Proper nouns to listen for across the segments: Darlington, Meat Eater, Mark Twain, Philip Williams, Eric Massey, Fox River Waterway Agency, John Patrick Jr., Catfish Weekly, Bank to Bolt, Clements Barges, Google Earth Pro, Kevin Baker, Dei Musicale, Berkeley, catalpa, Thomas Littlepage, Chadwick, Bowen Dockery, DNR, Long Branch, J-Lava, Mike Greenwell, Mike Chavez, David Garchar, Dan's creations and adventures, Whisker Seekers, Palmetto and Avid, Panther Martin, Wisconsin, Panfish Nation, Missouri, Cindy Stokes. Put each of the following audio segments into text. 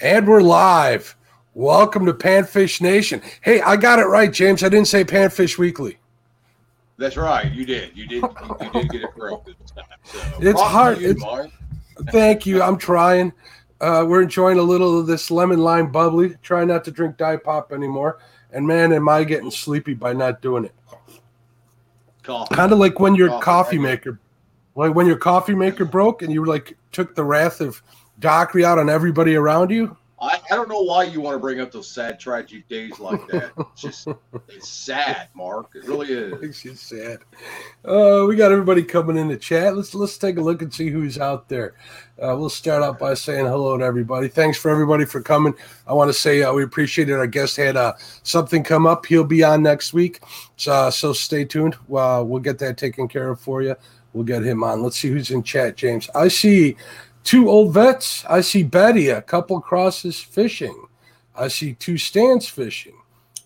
And we're live. Welcome to Panfish Nation. Hey, I got it right, James. I didn't say Panfish Weekly. That's right. You did. You did get it correct this time. So, it's hard. Thank you. I'm trying. We're enjoying a little of this lemon lime bubbly. Try not to drink Diet Pop anymore. And man, am I getting sleepy by not doing it. Kind of like when your coffee maker, like when your coffee maker broke and you like took the wrath of Dockery out on everybody around you. I don't know why you want to bring up those sad, tragic days like that. It's just it's sad, Mark. It really is. It's just sad. We got everybody coming in the chat. Let's take a look and see who's out there. We'll start out by saying hello to everybody. Thanks for everybody for coming. I want to say we appreciate it. Our guest had something come up. He'll be on next week, so stay tuned. We'll get that taken care of for you. We'll get him on. Let's see who's in chat, James. I see two old vets. I see Betty, a couple crosses fishing. I see two stands fishing.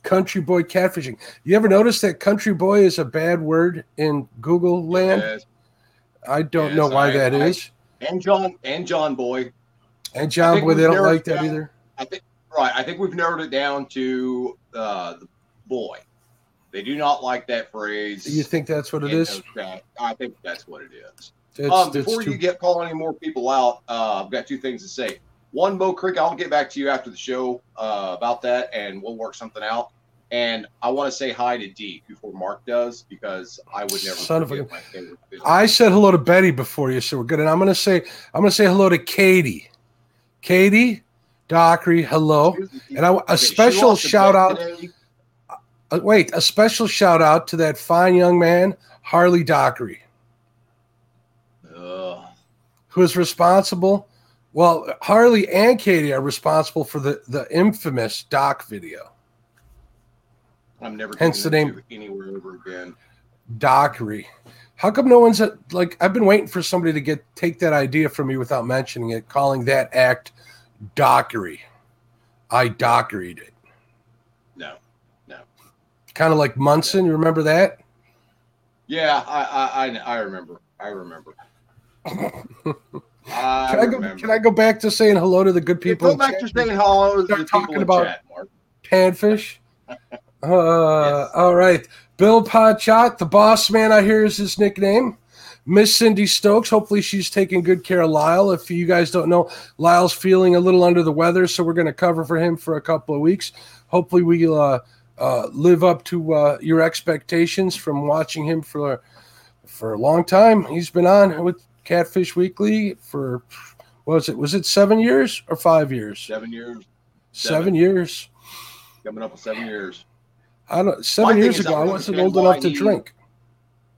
Country boy catfishing. You ever notice that country boy is a bad word in Google land? Yes. I don't know why that is. And John boy. And John boy, they don't like that either. I think we've narrowed it down to the boy. They do not like that phrase. You think that's what it is? I think that's what it is. Before you get calling any more people out, I've got two things to say. One, Mo Creek, I'll get back to you after the show about that, and we'll work something out. And I want to say hi to D before Mark does, because I would never. I said hello to Betty before you, so we're good. And I'm gonna say hello to Katie. Katie Dockery, hello, and a special shout out to that fine young man, Harley Dockery. Who is responsible? Well, Harley and Katie are responsible for the infamous Doc video. I'm never going to do anywhere over again. Dockery. How come no one's like? I've been waiting for somebody to take that idea from me without mentioning it, calling that act Dockery. I Dockeried it. No. Kind of like Munson. No. You remember that? Yeah, I remember. Can I go back to saying hello to the good people? Go back to saying hello to the people about chat, Mark. Panfish. Yes. All right. Bill Pachot, the boss man, I hear is his nickname. Miss Cindy Stokes. Hopefully she's taking good care of Lyle. If you guys don't know, Lyle's feeling a little under the weather, so we're going to cover for him for a couple of weeks. Hopefully we'll live up to your expectations from watching him for a long time. He's been on with Catfish Weekly for, what was it? Was it 7 years or 5 years? 7 years. 7 years. Coming up with 7 years. I don't. 7 years ago, I wasn't old enough to drink.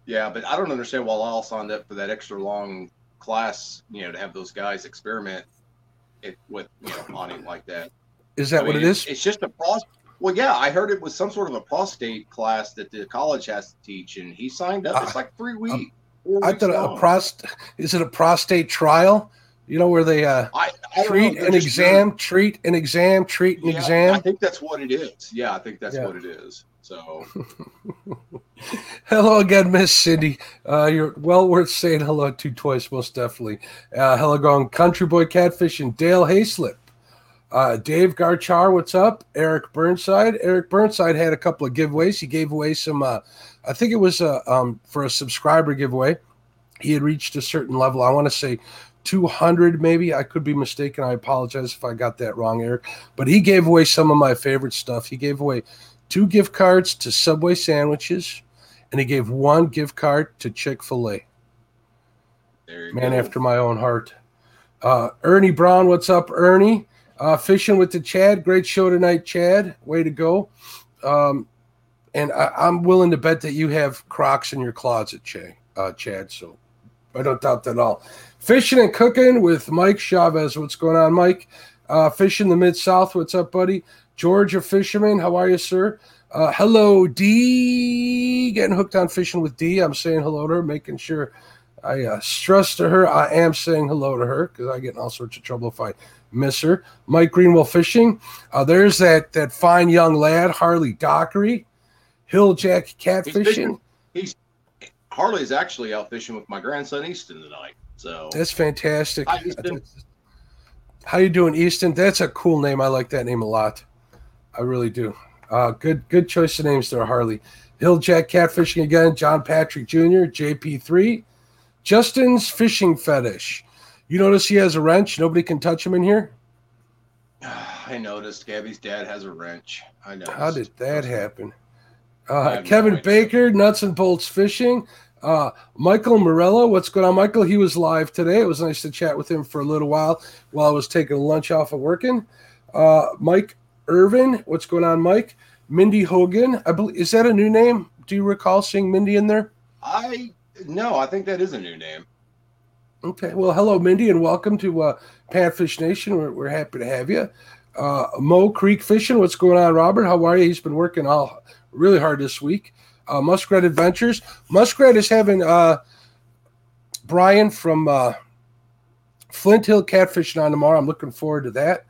Yeah, but I don't understand why Lyle signed up for that extra long class. You know, to have those guys experiment on him like that. Is that what it is? It's just a process. Well, yeah, I heard it was some sort of a prostate class that the college has to teach, and he signed up. It's like 3 weeks. I thought is it a prostate trial? You know, where they treat an exam. I think that's what it is. Yeah, I think that's what it is. So, hello again, Miss Cindy. You're well worth saying hello to twice, most definitely. Hello, going country boy catfish and Dale Hayslip. Dave Garchar, what's up? Eric Burnside. Eric Burnside had a couple of giveaways. He gave away some, I think it was for a subscriber giveaway. He had reached a certain level. I want to say 200 maybe. I could be mistaken. I apologize if I got that wrong, Eric. But he gave away some of my favorite stuff. He gave away 2 gift cards to Subway Sandwiches, and he gave 1 gift card to Chick-fil-A. There you go. Man after my own heart. Ernie Brown, what's up, Ernie? Fishing with the Chad. Great show tonight, Chad. Way to go. And I'm willing to bet that you have Crocs in your closet, Chad. So I don't doubt that at all. Fishing and cooking with Mike Chavez. What's going on, Mike? Fishing the Mid-South. What's up, buddy? Georgia Fisherman. How are you, sir? Hello, D. Getting hooked on fishing with D. I'm saying hello to her, making sure I stress to her. I am saying hello to her because I get in all sorts of trouble if I miss her. Mike Greenwell fishing. There's that fine young lad, Harley Dockery. Hill Jack catfishing. Harley's actually out fishing with my grandson Easton tonight. So that's fantastic. Hi, Easton. How you doing, Easton? That's a cool name. I like that name a lot. I really do. Good choice of names there, Harley. Hill Jack Catfishing again. John Patrick Jr., JP3. Justin's Fishing Fetish. You notice he has a wrench? Nobody can touch him in here? I noticed. Gabby's dad has a wrench. I know. How did that happen? Kevin Baker, Nuts and Bolts Fishing. Michael Morello, what's going on, Michael? He was live today. It was nice to chat with him for a little while I was taking lunch off of working. Mike Irvin, what's going on, Mike? Mindy Hogan, I believe, is that a new name? Do you recall seeing Mindy in there? No, I think that is a new name. Okay, well, hello, Mindy, and welcome to Panfish Nation. We're happy to have you. Mo Creek Fishing, what's going on, Robert? How are you? He's been working all really hard this week. Muskrat Adventures. Muskrat is having Brian from Flint Hill Catfishing on tomorrow. I'm looking forward to that.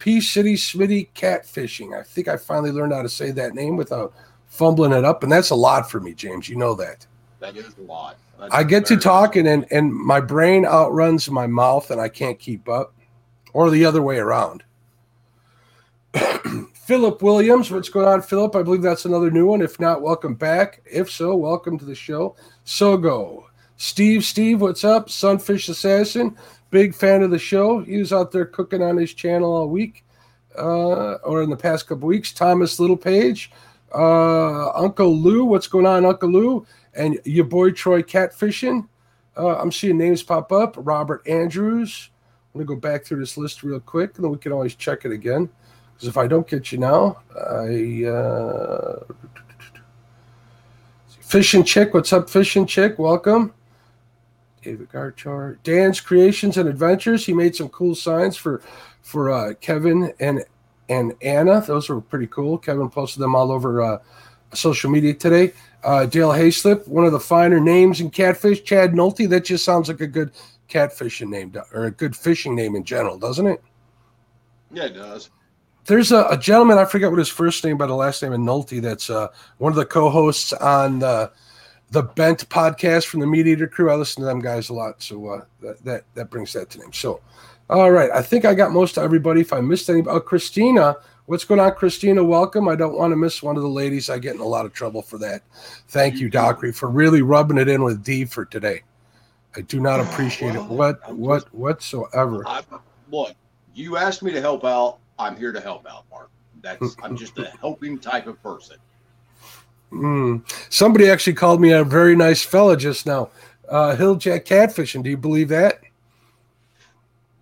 P City Smitty Catfishing. I think I finally learned how to say that name without fumbling it up, and that's a lot for me, James. You know that. That is a lot. I get to talking, and my brain outruns my mouth, and I can't keep up, or the other way around. Philip Williams, what's going on, Philip? I believe that's another new one. If not, welcome back. If so, welcome to the show. Sogo. Steve, what's up? Sunfish Assassin, big fan of the show. He was out there cooking on his channel all week, or in the past couple weeks. Thomas Littlepage, Uncle Lou, what's going on, Uncle Lou? And your boy Troy Catfishing. I'm seeing names pop up. Robert Andrews. I'm going to go back through this list real quick, and then we can always check it again. Because if I don't get you now, I Fish and Chick, what's up, Fish and Chick? Welcome. David Garchar. Dan's Creations and Adventures. He made some cool signs for Kevin and Anna. Those were pretty cool. Kevin posted them all over social media today. Dale Hayslip, one of the finer names in catfish. Chad Nolte, that just sounds like a good catfishing name, or a good fishing name in general, doesn't it? Yeah, it does. There's a gentleman, I forget what his first name, but the last name in Nolte, that's one of the co-hosts on the Bent podcast from the Meat Eater crew. I listen to them guys a lot, so that brings that to name. So, all right, I think I got most of everybody. If I missed anybody, Christina, what's going on, Christina? Welcome. I don't want to miss one of the ladies. I get in a lot of trouble for that. Thank you, Dockery, for really rubbing it in with D for today. I do not appreciate it whatsoever. Look, you asked me to help out. I'm here to help out, Mark. I'm just a helping type of person. Somebody actually called me a very nice fella just now. Hill Jack Catfishing. Do you believe that?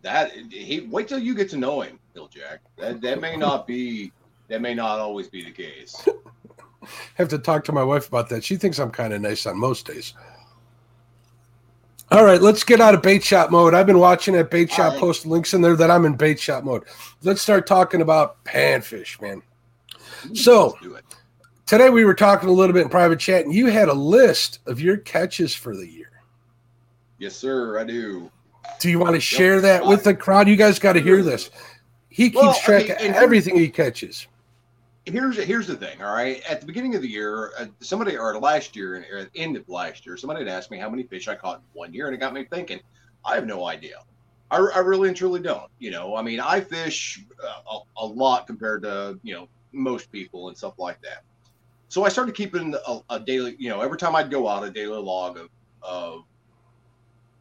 Wait till you get to know him, Hill Jack. That may not always be the case. I have to talk to my wife about that. She thinks I'm kind of nice on most days. All right, let's get out of bait shop mode. I've been watching that bait shop post links in there that I'm in bait shop mode. Let's start talking about panfish, man. So today we were talking a little bit in private chat, and you had a list of your catches for the year. Yes, sir, I do. Do you want to share that with the crowd? You guys got to hear this. He keeps track of everything he catches. Here's the thing, all right? At the beginning of the year, at the end of last year, somebody had asked me how many fish I caught in one year, and it got me thinking. I have no idea. I really and truly don't. You know, I mean, I fish a lot compared to, you know, most people and stuff like that. So I started keeping a daily, you know, every time I'd go out, a daily log of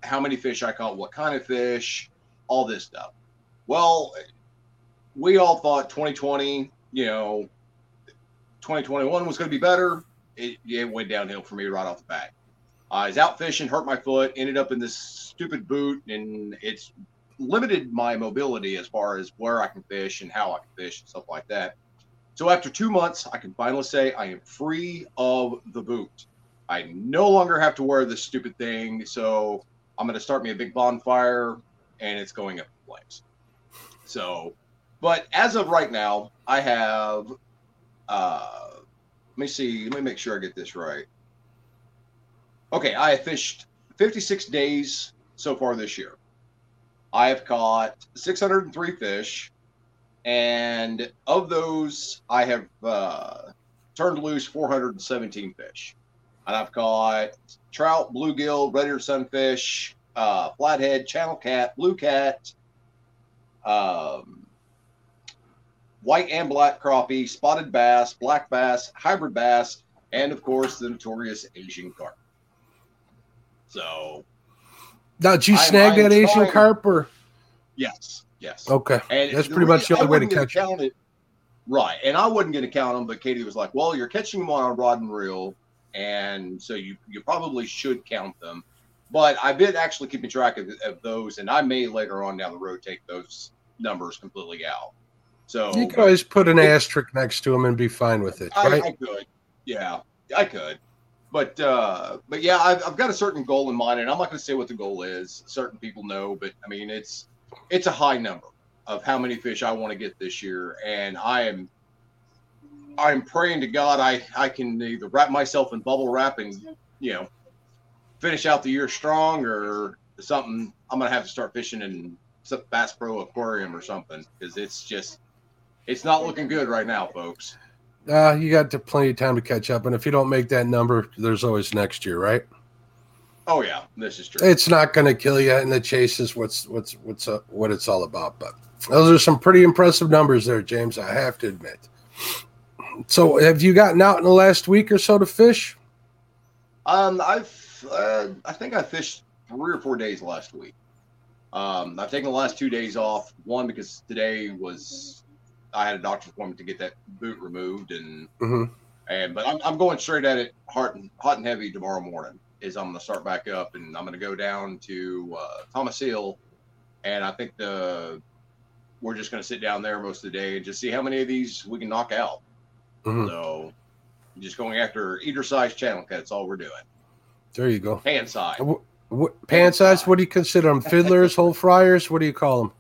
how many fish I caught, what kind of fish, all this stuff. Well, we all thought 2020, you know, 2021 was going to be better. It went downhill for me right off the bat. I was out fishing, hurt my foot, ended up in this stupid boot, and it's limited my mobility as far as where I can fish and how I can fish and stuff like that. So after 2 months, I can finally say I am free of the boot. I no longer have to wear this stupid thing, so I'm going to start me a big bonfire, and it's going up in flames. So... But as of right now, I have, let me make sure I get this right. Okay, I have fished 56 days so far this year. I have caught 603 fish, and of those, I have turned loose 417 fish. And I've caught trout, bluegill, red-eared sunfish, flathead, channel cat, blue cat, white and black crappie, spotted bass, black bass, hybrid bass, and of course the notorious Asian carp. So, now did you snag that Asian carp? Or yes. Okay, and that's pretty much the only way to catch it. Right, and I wasn't going to count them, but Katie was like, "Well, you're catching them on a rod and reel, and so you probably should count them." But I've been actually keeping track of those, and I may later on down the road take those numbers completely out. So you can always put an asterisk next to them and be fine with it, right? I could, yeah, I could, but yeah, I've got a certain goal in mind, and I'm not going to say what the goal is. Certain people know, but I mean, it's a high number of how many fish I want to get this year, and I'm praying to God I can either wrap myself in bubble wrap and finish out the year strong or something. I'm going to have to start fishing in some Bass Pro Aquarium or something, because it's not looking good right now, folks. You got plenty of time to catch up. And if you don't make that number, there's always next year, right? Oh yeah, this is true. It's not going to kill you. And the chase is what it's all about. But those are some pretty impressive numbers there, James, I have to admit. So have you gotten out in the last week or so to fish? I think I fished 3 or 4 days last week. I've taken the last 2 days off. One, because today I had a doctor's appointment to get that boot removed, and but I'm going straight at it hot and heavy tomorrow morning. Is I'm going to start back up, and I'm going to go down to Thomas Hill, and I think we're just going to sit down there most of the day and just see how many of these we can knock out. Mm-hmm. So just going after eater size channel cat. That's all we're doing. There you go. Pan size. Pan size? What do you consider them? Fiddlers, whole fryers? What do you call them?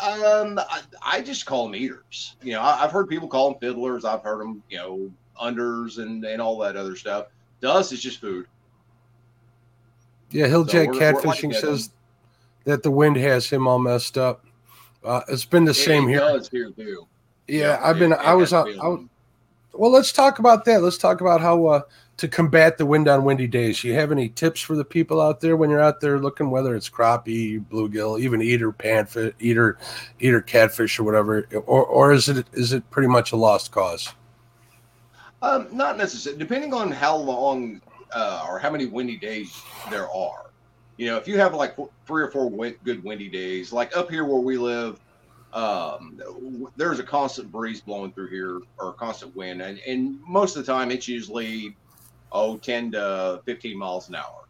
I just call them eaters. I've heard people call them fiddlers. I've heard them, unders and all that other stuff. To us, it's just food. Yeah, Hilljack Catfishing says that the wind has him all messed up. It's been the same here. It does here too. Yeah, Well, let's talk about that. Let's talk about how to combat the wind on windy days. You have any tips for the people out there when you're out there looking, whether it's crappie, bluegill, even eater, panfish, eater catfish, or whatever, or is it pretty much a lost cause? Not necessarily. Depending on how long or how many windy days there are, if you have like 3 or 4 good windy days, like up here where we live. There's a constant breeze blowing through here, or a constant wind, and most of the time it's usually 10 to 15 miles an hour.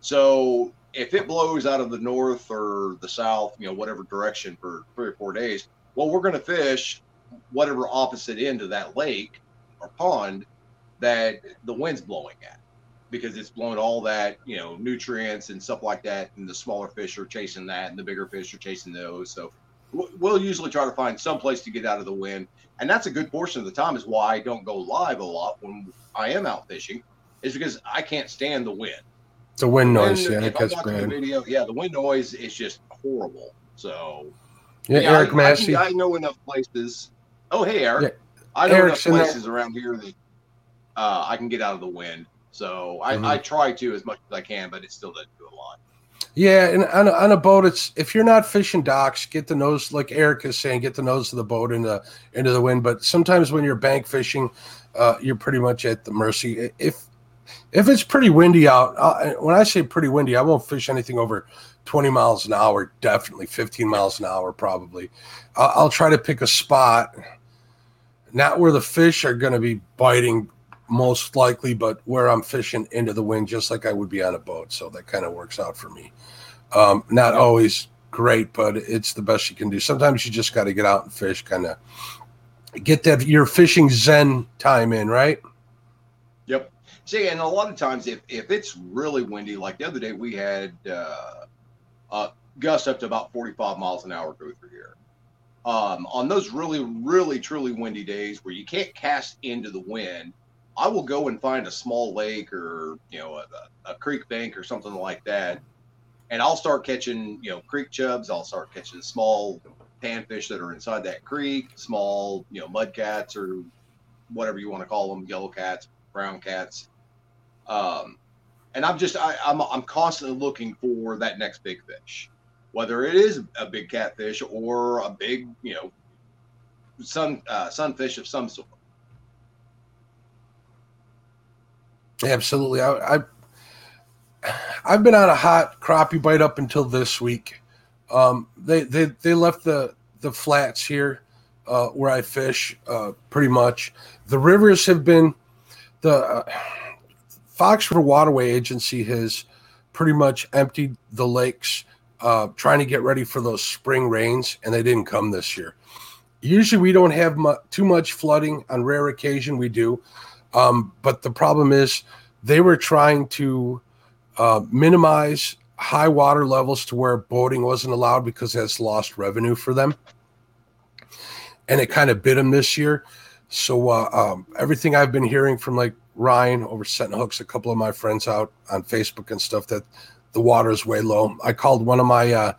So if it blows out of the north or the south, whatever direction for 3 or 4 days, well, we're going to fish whatever opposite end of that lake or pond that the wind's blowing at, because it's blowing all that, nutrients and stuff like that, and the smaller fish are chasing that, and the bigger fish are chasing those. So we'll usually try to find some place to get out of the wind. And that's a good portion of the time is why I don't go live a lot when I am out fishing, is because I can't stand the wind. It's a wind noise. Yeah, that's bad. The wind noise is just horrible. So yeah, Eric Massey. I know enough places. Oh, hey, Eric. Yeah. I know enough places around here that I can get out of the wind. So I try to as much as I can, but it still doesn't do a lot. Yeah, and on a boat, it's, if you're not fishing docks, get the nose, like Eric is saying, get the nose of the boat into the wind. But sometimes when you're bank fishing, you're pretty much at the mercy. If it's pretty windy out, when I say pretty windy, I won't fish anything over 20 miles an hour, definitely 15 miles an hour probably. I'll try to pick a spot, not where the fish are going to be biting most likely, but where I'm fishing into the wind, just like I would be on a boat. So that kind of works out for me. Not always great, but it's the best you can do. Sometimes you just got to get out and fish, kind of get your fishing zen time in, right? Yep. See, and a lot of times if it's really windy, like the other day we had gusts up to about 45 miles an hour go through here. On those really, really, truly windy days where you can't cast into the wind, I will go and find a small lake or, a creek bank or something like that. And I'll start catching, creek chubs. I'll start catching small panfish that are inside that creek, small, mud cats or whatever you want to call them, yellow cats, brown cats. And I'm constantly looking for that next big fish. whether it is a big catfish or a big, you know, sunfish of some sort. Absolutely. I've been on a hot crappie bite up until this week. They left the flats here where I fish pretty much. The rivers have been the Fox River Waterway Agency has pretty much emptied the lakes, trying to get ready for those spring rains, and they didn't come this year. Usually we don't have too much flooding. On rare occasion we do. But the problem is they were trying to minimize high water levels to where boating wasn't allowed because that's lost revenue for them. And it kind of bit them this year. So everything I've been hearing from like Ryan over setting hooks, a couple of my friends out on Facebook and stuff, that the water is way low. I called one of my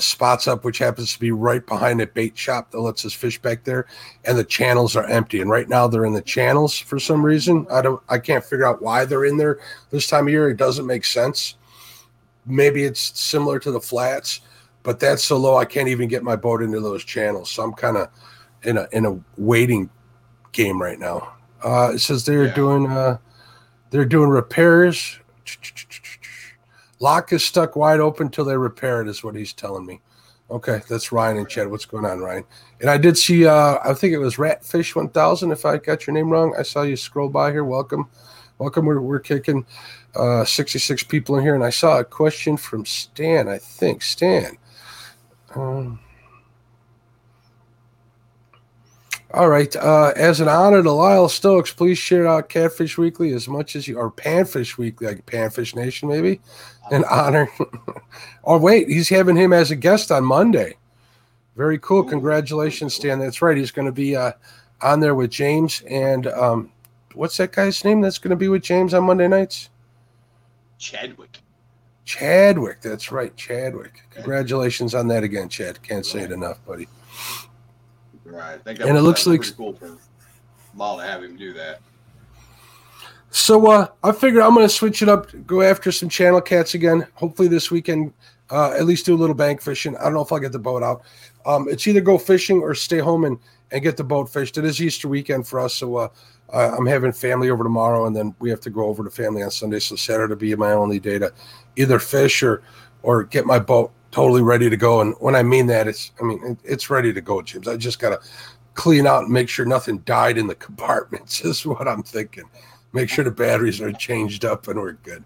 spots up, which happens to be right behind a bait shop that lets us fish back there, and the channels are empty. And right now they're in the channels for some reason. I can't figure out why they're in there this time of year. It doesn't make sense. Maybe it's similar to the flats, but that's so low I can't even get my boat into those channels. So I'm kind of in a waiting game right now. It says they're doing repairs. Lock is stuck wide open until they repair it, is what he's telling me. Okay, that's Ryan and Chad. What's going on, Ryan? And I did see, I think it was Ratfish 1000, if I got your name wrong. I saw you scroll by here. Welcome. We're kicking 66 people in here, and I saw a question from Stan, I think. Stan. All right. As an honor to Lyle Stokes, please share out Catfish Weekly as much as you, or Panfish Weekly, like Panfish Nation, maybe. An honor. Oh, wait, he's having him as a guest on Monday. Very cool. Congratulations, Stan. That's right. He's going to be on there with James. And what's that guy's name that's going to be with James on Monday nights? Chadwick. That's right. Chadwick. Congratulations on that again, Chad. Can't say it enough, buddy. Right. I think that and it looks like pretty cool for Lyle to have him do that. So I figured I'm going to switch it up, go after some channel cats again. Hopefully this weekend, at least do a little bank fishing. I don't know if I'll get the boat out. It's either go fishing or stay home and get the boat fished. It is Easter weekend for us, so I'm having family over tomorrow, and then we have to go over to family on Sunday. So Saturday will be my only day to either fish or get my boat totally ready to go. And when I mean that, it's ready to go, James. I just got to clean out and make sure nothing died in the compartments is what I'm thinking. Make sure the batteries are changed up and we're good.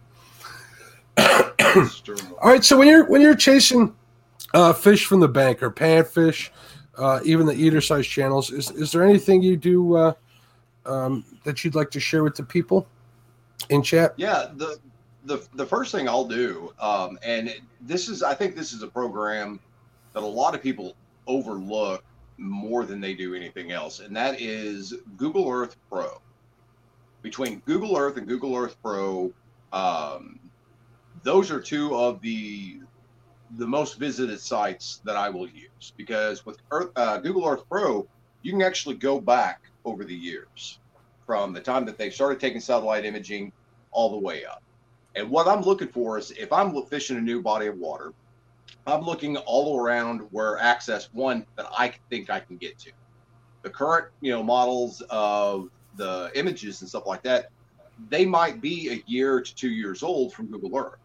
All right. So when you're chasing fish from the bank or panfish, even the eater size channels, is there anything you do that you'd like to share with the people in chat? Yeah. The first thing I'll do, I think this is a program that a lot of people overlook more than they do anything else, and that is Google Earth Pro. Between Google Earth and Google Earth Pro, those are two of the most visited sites that I will use, because with Google Earth Pro, you can actually go back over the years from the time that they started taking satellite imaging all the way up. And what I'm looking for is, if I'm fishing a new body of water, I'm looking all around where access one that I think I can get to. The current, models of the images and stuff like that, they might be a year to 2 years old from Google Earth.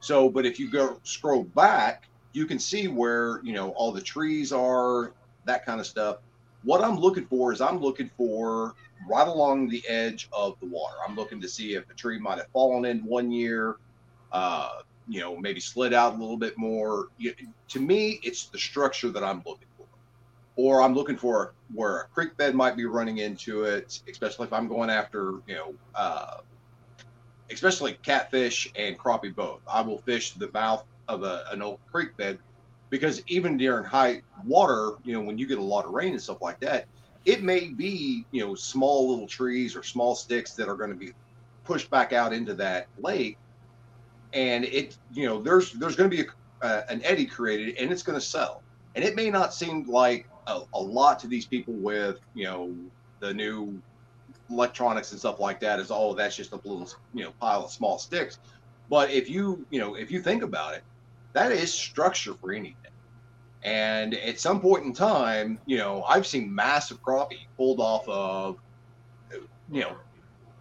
So, but if you go scroll back, you can see where, all the trees are, that kind of stuff. What I'm looking for is right along the edge of the water. I'm looking to see if a tree might have fallen in one year, maybe slid out a little bit more. To me, it's the structure that I'm looking for. Or I'm looking for where a creek bed might be running into it, especially if I'm going after, especially catfish and crappie both. I will fish the mouth of an old creek bed, because even during high water, when you get a lot of rain and stuff like that, it may be, small little trees or small sticks that are going to be pushed back out into that lake. And there's going to be an eddy created, and it's going to settle. And it may not seem like a lot to these people with, the new electronics and stuff like that, is, oh, that's just a little, pile of small sticks. But if you think about it, that is structure for anything. And at some point in time, you know, I've seen massive crappie pulled off of, you know,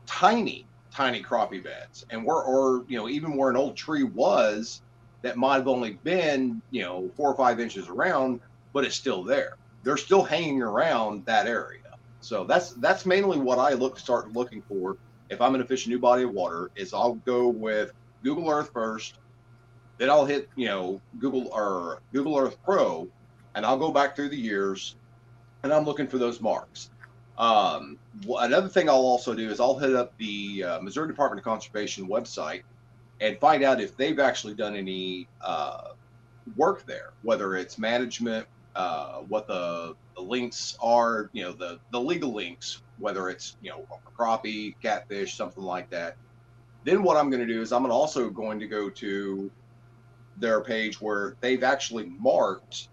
tiny crappie beds, and where, or, you know, even where an old tree was that might have only been, you know, 4 or 5 inches around, but it's still there. They're still hanging around that area. So that's mainly what I start looking for if I'm going to fish a new body of water. Is I'll go with Google Earth first, then I'll hit, you know, Google Earth Pro, and I'll go back through the years, and I'm looking for those marks. Another thing I'll also do is I'll hit up the Missouri Department of Conservation website and find out if they've actually done any work there, whether it's management, what the links are, you know, the legal links, whether it's, you know, crappie, catfish, something like that. Then what I'm going to do is I'm also going to go to their page where they've actually marked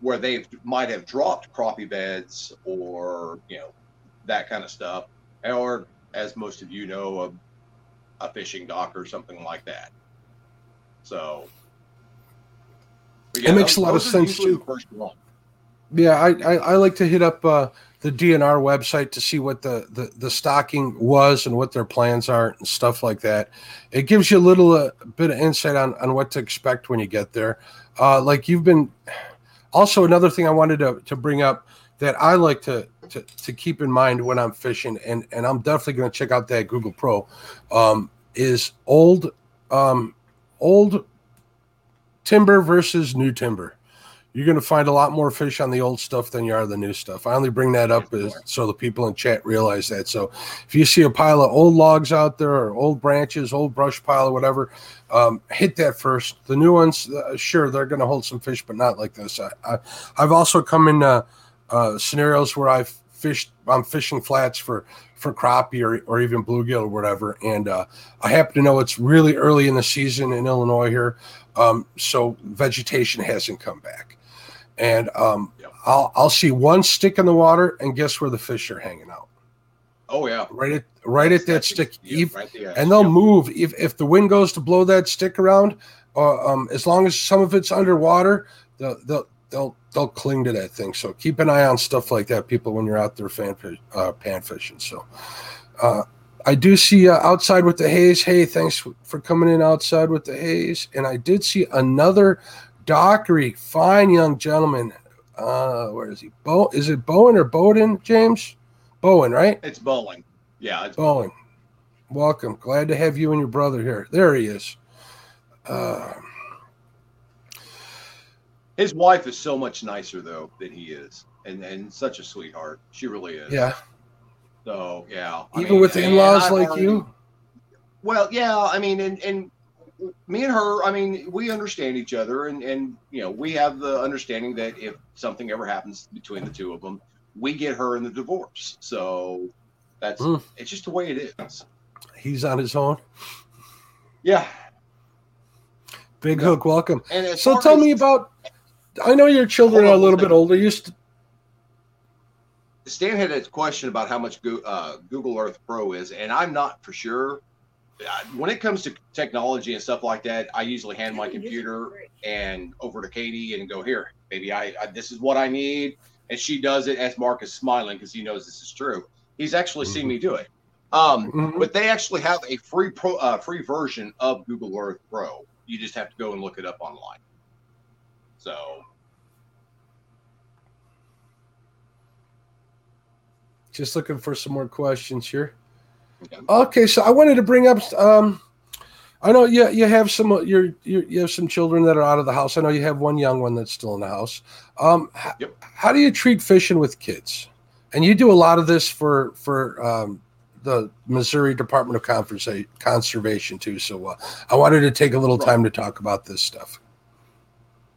where they might have dropped crappie beds, or, you know, that kind of stuff, or, as most of you know, a fishing dock or something like that. So yeah, it makes a lot of sense too. Yeah, I like to hit up the DNR website to see what the stocking was and what their plans are and stuff like that. It gives you a little bit of insight on what to expect when you get there. Like you've been, also another thing I wanted to bring up that I like to keep in mind when I'm fishing, and I'm definitely going to check out that Google Pro, is old timber versus new timber. You're going to find a lot more fish on the old stuff than you are the new stuff. I only bring that up so the people in chat realize that. So if you see a pile of old logs out there, or old branches, old brush pile or whatever, hit that first. The new ones, sure, they're going to hold some fish, but not like this. I've also come in scenarios where I'm fishing flats for crappie or even bluegill or whatever. And I happen to know it's really early in the season in Illinois here. So vegetation hasn't come back. And yep. I'll see one stick in the water, and guess where the fish are hanging out? Oh yeah, right at that stick. Yeah, right there. And they'll move if the wind goes to blow that stick around. As long as some of it's underwater, they'll cling to that thing. So keep an eye on stuff like that, people, when you're out there pan fishing. So I do see outside with the haze. Hey, thanks for coming in outside with the haze. And I did see another Dockery, fine young gentleman. Where is he? Is it Bowen or Bowden, James? Bowen, right? It's Bowen. Yeah, it's Bowen. Welcome. Glad to have you and your brother here. There he is. His wife is so much nicer though than he is, and such a sweetheart. She really is. Yeah. So yeah. Even with the in-laws like you. Well, yeah. I mean, and me and her, I mean, we understand each other, and you know, we have the understanding that if something ever happens between the two of them, we get her in the divorce. So that's it's just the way it is. He's on his own. Yeah. Big Hook, welcome. And so tell me about. I know your children are a little bit older. Stan had a question about how much Google Earth Pro is, and I'm not for sure. When it comes to technology and stuff like that, I usually hand my computer and over to Katie and go, here, maybe this is what I need. And she does it, as Mark is smiling because he knows this is true. He's actually seen me do it. But they actually have a free version of Google Earth Pro. You just have to go and look it up online. So. Just looking for some more questions here. Okay, so I wanted to bring up. I know you have some you have some children that are out of the house. I know you have one young one that's still in the house. How do you treat fishing with kids? And you do a lot of this for the Missouri Department of Conservation too. So I wanted to take a little time to talk about this stuff.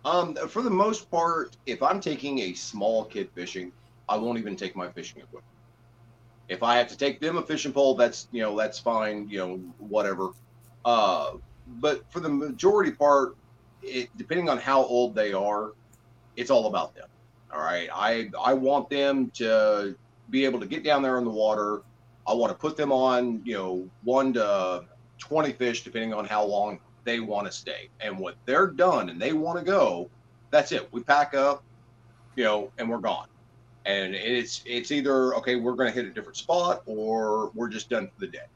For the most part, if I'm taking a small kid fishing, I won't even take my fishing equipment. If I have to take them a fishing pole, that's fine, you know, whatever. But for the majority part, depending on how old they are, it's all about them. All right. I want them to be able to get down there in the water. I want to put them on, you know, 1 to 20 fish, depending on how long they want to stay and what they're done and they want to go, that's it. We pack up, you know, and we're gone. And it's either, okay, we're going to hit a different spot or we're just done for the day.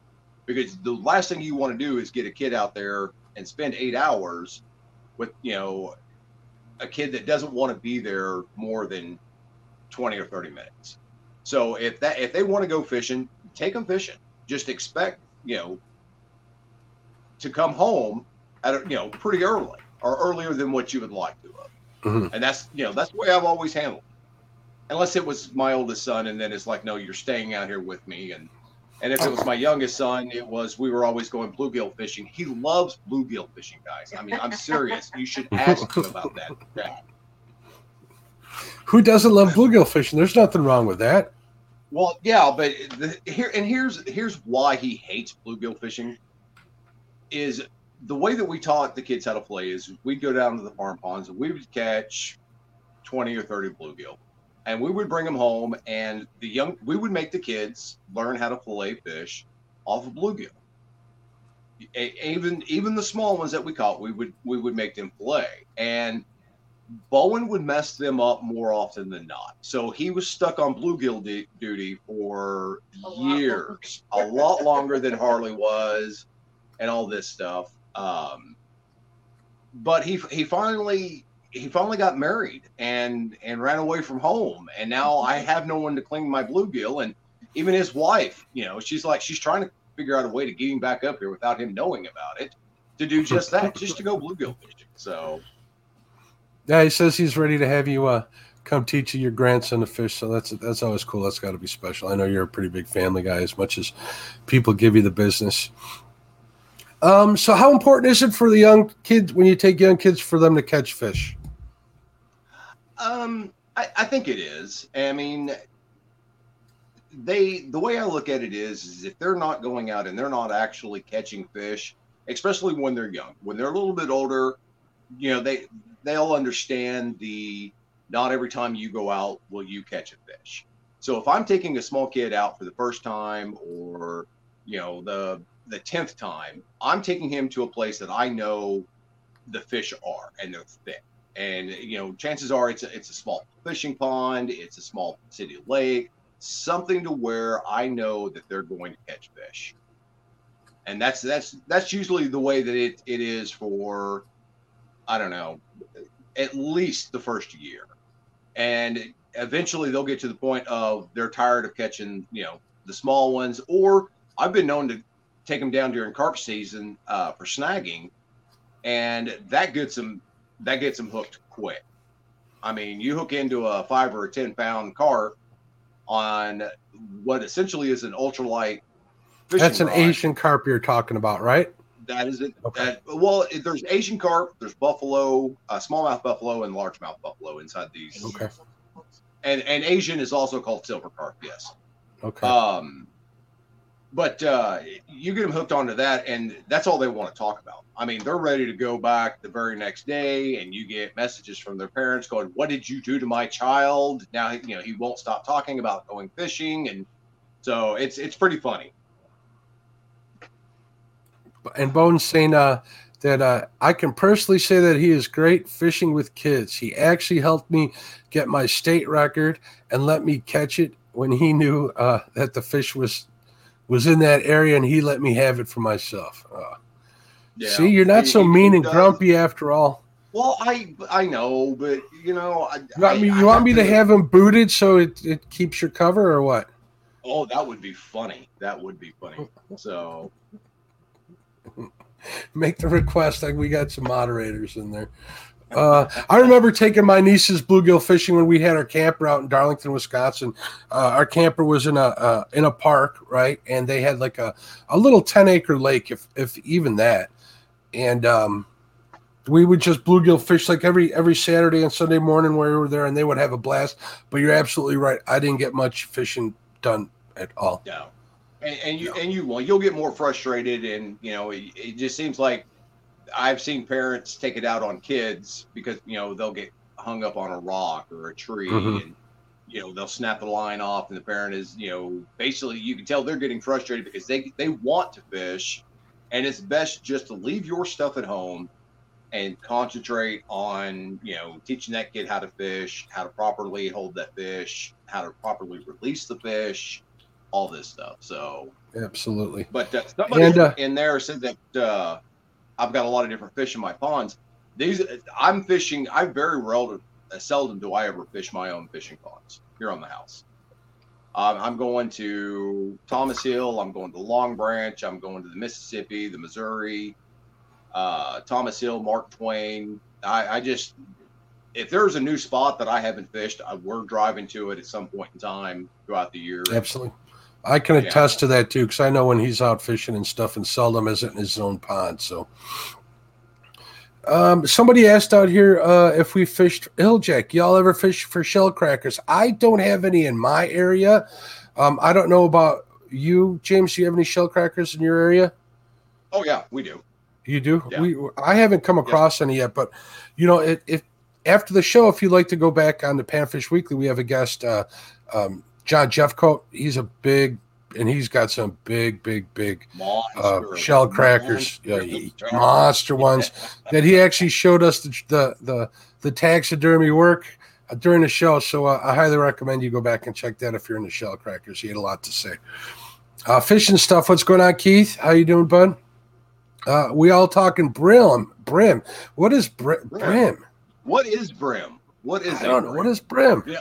Because the last thing you want to do is get a kid out there and spend 8 hours with, you know, a kid that doesn't want to be there more than 20 or 30 minutes. So if they want to go fishing, take them fishing. Just expect, you know, to come home at a, you know, pretty early or earlier than what you would like to have. Mm-hmm. And that's, you know, that's the way I've always handled it. Unless it was my oldest son, and then it's like, no, you're staying out here with me. And if it was my youngest son, it was, we were always going bluegill fishing. He loves bluegill fishing, guys. I mean, I'm serious. You should ask him about that. Yeah. Who doesn't love bluegill fishing? There's nothing wrong with that. Well, yeah, but here's why he hates bluegill fishing is the way that we taught the kids how to play is we'd go down to the farm ponds and we would catch 20 or 30 bluegill. And we would bring them home, and we would make the kids learn how to fillet fish off of bluegill. Even the small ones that we caught, we would make them fillet. And Bowen would mess them up more often than not. So he was stuck on bluegill duty for years, a lot longer than Harley was, and all this stuff. But he finally got married and ran away from home. And now I have no one to cling my bluegill. And even his wife, you know, she's trying to figure out a way to get him back up here without him knowing about it to do just that, just to go bluegill fishing. So. Yeah. He says he's ready to have you come teach your grandson to fish. So that's always cool. That's gotta be special. I know you're a pretty big family guy, as much as people give you the business. So how important is it for the young kids, when you take young kids, for them to catch fish? I think it is. I mean, the way I look at it is if they're not going out and they're not actually catching fish, especially when they're young, when they're a little bit older, you know, they'll understand the not every time you go out will you catch a fish. So if I'm taking a small kid out for the first time or, you know, the 10th time, I'm taking him to a place that I know the fish are and they're thick. And, you know, chances are it's a small fishing pond. It's a small city lake, something to where I know that they're going to catch fish. And that's usually the way that it is for, I don't know, at least the first year. And eventually they'll get to the point of they're tired of catching, you know, the small ones, or I've been known to take them down during carp season for snagging. And that gets them hooked quick. I mean, you hook into a 5 or a 10 pound carp on what essentially is an ultralight fishing rod. That's an Asian carp you're talking about, right? That is it. Okay. Well, there's Asian carp, there's buffalo, smallmouth buffalo, and largemouth buffalo inside these. Okay. And Asian is also called silver carp. Yes. Okay. But you get them hooked onto that, and that's all they want to talk about. I mean, they're ready to go back the very next day, and you get messages from their parents going, "What did you do to my child?" Now, you know, he won't stop talking about going fishing, and so it's pretty funny. And Bone's saying that I can personally say that he is great fishing with kids. He actually helped me get my state record and let me catch it when he knew that the fish was in that area, and he let me have it for myself. Yeah. See, you're not so mean and grumpy after all. Well, I know, but you know, you want me to have him booted so it keeps your cover or what? Oh, that would be funny. That would be funny. So make the request. Like, we got some moderators in there. I remember taking my niece's bluegill fishing when we had our camper out in Darlington, Wisconsin. Our camper was in a park, right? And they had like a little 10-acre lake, if even that. And we would just bluegill fish like every Saturday and Sunday morning where we were there, and they would have a blast. But you're absolutely right. I didn't get much fishing done at all. No, you'll get more frustrated, and you know it just seems like. I've seen parents take it out on kids because, you know, they'll get hung up on a rock or a tree, mm-hmm. and, you know, they'll snap the line off, and the parent is, you know, basically you can tell they're getting frustrated because they want to fish, And it's best just to leave your stuff at home and concentrate on, you know, teaching that kid how to fish, how to properly hold that fish, how to properly release the fish, all this stuff. So absolutely. But somebody in there said that I've got a lot of different fish in my ponds. These I'm fishing. I very seldom do I ever fish my own fishing ponds here on the house. I'm going to Thomas Hill. I'm going to Long Branch. I'm going to the Mississippi, the Missouri, Thomas Hill, Mark Twain. I just, if there's a new spot that I haven't fished, we're driving to it at some point in time throughout the year. Absolutely. I can attest to that too, because I know when he's out fishing and stuff and seldom isn't in his own pond. So somebody asked out here if we fished hilljack. Y'all ever fish for shell crackers? I don't have any in my area. I don't know about you, James. Do you have any shell crackers in your area? Oh yeah, we do. You do? Yeah. I haven't come across any yet, but you know, if after the show, if you'd like to go back on the Panfish Weekly, we have a guest, John Jeffcoat. He's a big, and he's got some big shell crackers, monster ones that he actually showed us the taxidermy work during the show. So I highly recommend you go back and check that if you're into shell crackers. He had a lot to say. Fishing stuff. What's going on, Keith? How you doing, bud? We all talking brim. What is brim? What is brim? What is I don't know. What is brim? Yeah.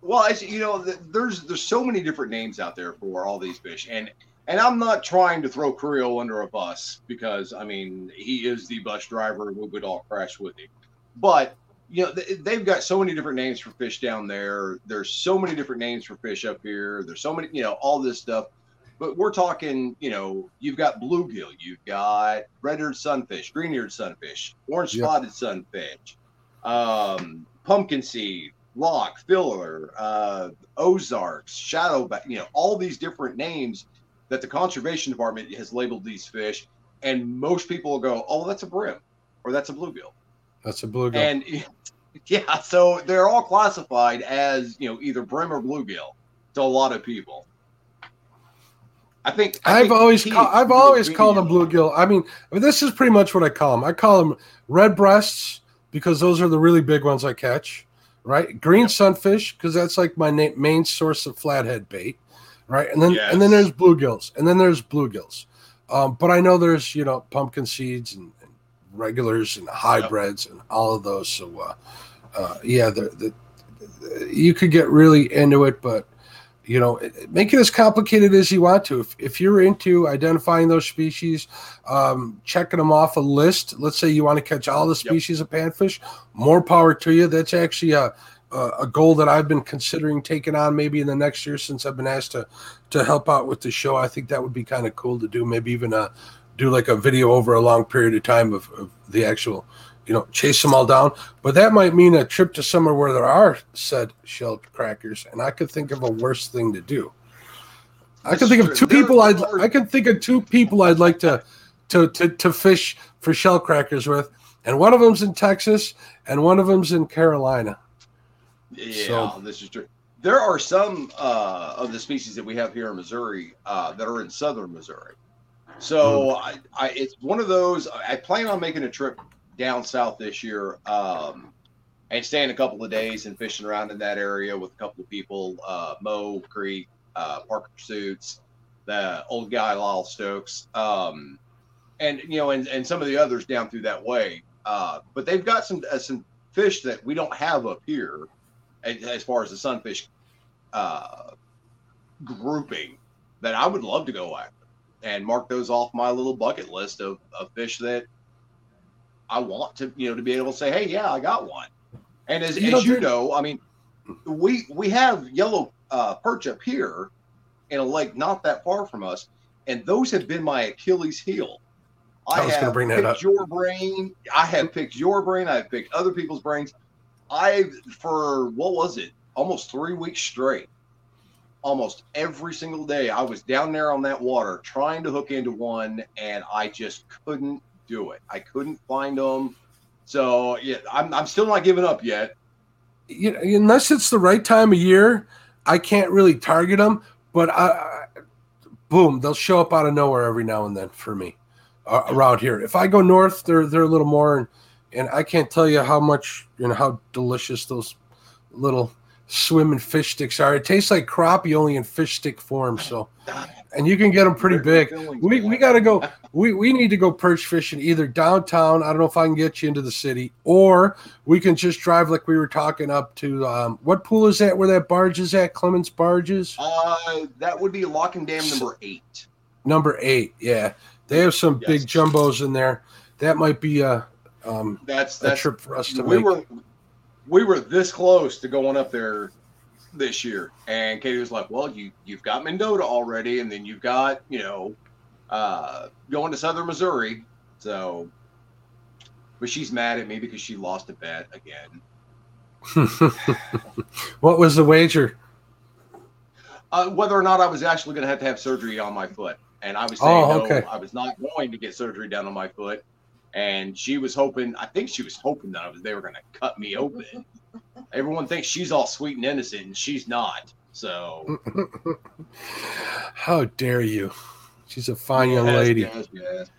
Well, you know, there's so many different names out there for all these fish, and I'm not trying to throw Creole under a bus because I mean he is the bus driver and we would all crash with him. But you know they've got so many different names for fish down there. There's so many different names for fish up here. There's so many, you know, all this stuff. But we're talking, you know, you've got bluegill, you've got red-eared sunfish, green-eared sunfish, orange-spotted sunfish, pumpkin seed, lock, filler, Ozarks, shadowback, you know, all these different names that the conservation department has labeled these fish. And most people will go, oh, that's a brim or that's a bluegill. That's a bluegill. And yeah, so they're all classified as, you know, either brim or bluegill to a lot of people. I've always called them bluegill. I mean, this is pretty much what I call them. I call them red breasts because those are the really big ones I catch, right? Green sunfish because that's like my main source of flathead bait, right? And then and then there's bluegills, and then there's bluegills. But I know there's, you know, pumpkin seeds and regulars and hybrids and all of those. So you could get really into it, but you know, make it as complicated as you want to. If you're into identifying those species, checking them off a list, let's say you want to catch all the species of panfish, more power to you. That's actually a goal that I've been considering taking on maybe in the next year since I've been asked to help out with the show. I think that would be kind of cool to do, maybe even do like a video over a long period of time of the actual, you know, chase them all down. But that might mean a trip to somewhere where there are said shell crackers, and I could think of a worse thing to do. I can think of two people I'd like to fish for shell crackers with, and one of them's in Texas and one of them's in Carolina. Yeah, so this is true. There are some of the species that we have here in Missouri that are in southern Missouri. So it's one of those. I plan on making a trip down south this year and staying a couple of days and fishing around in that area with a couple of people, Moe, Creek, Parker Pursuits, the old guy Lyle Stokes, and you know, and some of the others down through that way. But they've got some fish that we don't have up here as far as the sunfish grouping that I would love to go after and mark those off my little bucket list of fish that I want to, you know, to be able to say, hey, yeah, I got one. And as you know, I mean, we have yellow perch up here in a lake not that far from us, and those have been my Achilles heel. I have picked your brain. I've picked other people's brains. For what was it? Almost 3 weeks straight. Almost every single day, I was down there on that water trying to hook into one, and I just couldn't do it. I couldn't find them. So yeah, I'm still not giving up yet. You know, unless it's the right time of year, I can't really target them, but they'll show up out of nowhere every now and then for me. around here. If I go north, they're a little more, and I can't tell you how much and how delicious those little swimming fish sticks are. It tastes like crappie only in fish stick form. So, and you can get them pretty big. We got to go. We need to go perch fishing either downtown. I don't know if I can get you into the city, or we can just drive like we were talking up to. What pool is that? Where that barge is at? Clements Barges. That would be Lock and Dam number 8. Number 8, yeah. They have some big jumbos in there. That might be a trip for us to make. We were this close to going up there this year, and Katie was like, well, you've got Mendota already, and then you've got, going to southern Missouri. So, but she's mad at me because she lost a bet again. What was the wager? Whether or not I was actually going to have surgery on my foot. And I was saying, no, I was not going to get surgery done on my foot. And she was hoping, that they were going to cut me open. Everyone thinks she's all sweet and innocent, and she's not. So. How dare you? She's a fine young lady. Yes.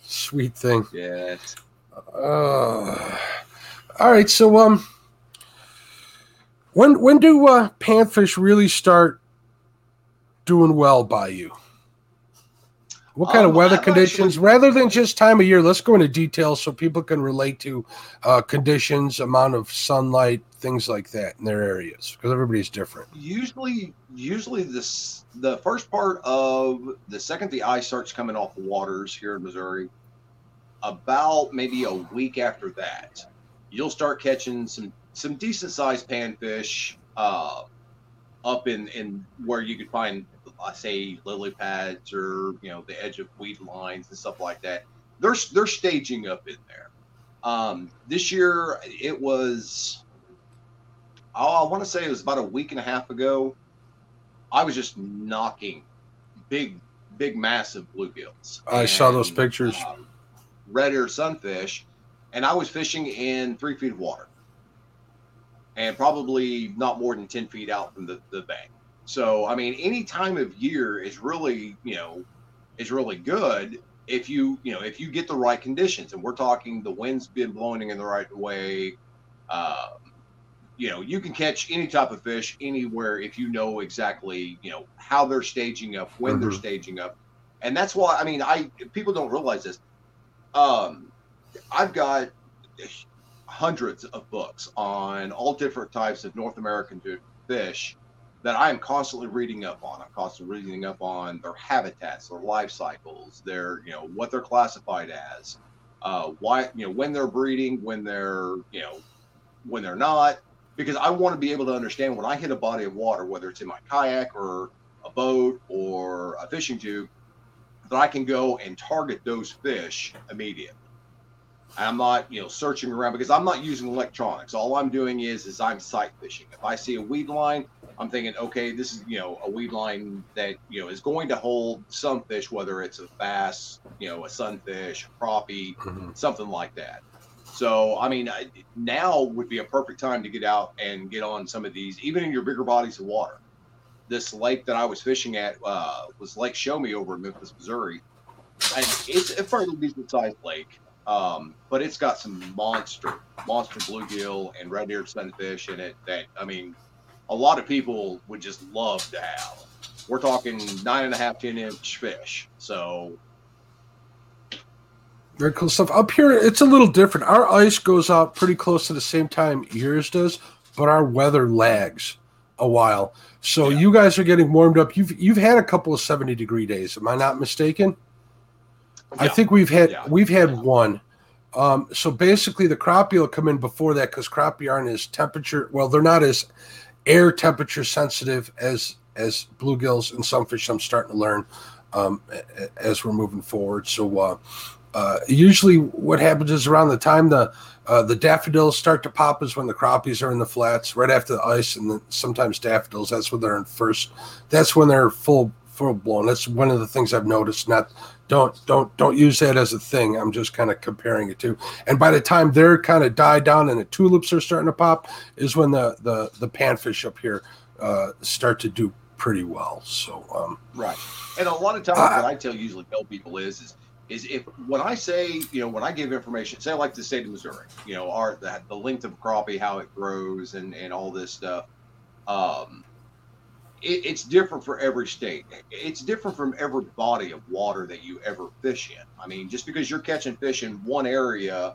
Sweet thing. Yes. All right. So, when do panfish really start doing well by you? What kind of weather conditions, rather than just time of year? Let's go into detail so people can relate to conditions, amount of sunlight, things like that in their areas, because everybody's different. Usually the first part of the second the ice starts coming off the waters here in Missouri, about maybe a week after that, you'll start catching some decent-sized panfish up in where you could find, I say, lily pads or the edge of weed lines and stuff like that. They're staging up in there. This year it was, I want to say it was about a week and a half ago. I was just knocking big, massive bluegills. I saw those pictures. Red ear sunfish, and I was fishing in 3 feet of water, and probably not more than 10 feet out from the bank. So, I mean, any time of year is really, is really good if you get the right conditions. And we're talking the wind's been blowing in the right way. You can catch any type of fish anywhere if you know exactly, how they're staging up, when they're staging up. And that's why, I mean, people don't realize this. I've got hundreds of books on all different types of North American fish that I am constantly reading up on. I'm constantly reading up on their habitats, their life cycles, their, what they're classified as, why, when they're breeding, when they're, when they're not, because I want to be able to understand when I hit a body of water, whether it's in my kayak or a boat or a fishing tube, that I can go and target those fish immediately. I'm not, searching around, because I'm not using electronics. All I'm doing is I'm sight fishing. If I see a weed line, I'm thinking, okay, this is, a weed line that, is going to hold some fish, whether it's a bass, a sunfish, a crappie, something like that. So, I mean, now would be a perfect time to get out and get on some of these, even in your bigger bodies of water. This lake that I was fishing at was Lake Show Me over in Memphis, Missouri. And it's a fairly decent-sized lake. But it's got some monster bluegill and red-eared sunfish in it that, I mean, a lot of people would just love to have. We're talking 9.5, 10-inch fish. So very cool stuff. Up here, it's a little different. Our ice goes out pretty close to the same time yours does, but our weather lags a while. So you guys are getting warmed up. You've had a couple of 70-degree days. Am I not mistaken? I think we've had one. So basically the crappie will come in before that, because crappie aren't as temperature, well, they're not as air temperature sensitive as bluegills and sunfish. I'm starting to learn as we're moving forward. So usually what happens is around the time the daffodils start to pop is when the crappies are in the flats right after the ice, and then sometimes daffodils, that's when they're in first. That's when they're full blown. That's one of the things I've noticed. Don't use that as a thing. I'm just kind of comparing it to. And by the time they're kind of died down and the tulips are starting to pop is when the panfish up here start to do pretty well. So right. And a lot of times what I usually tell people is is if when I say, you know, when I give information, say like the state of Missouri, you know, our the length of crappie, how it grows and all this stuff, it's different for every state. It's different from every body of water that you ever fish in. I mean, just because you're catching fish in one area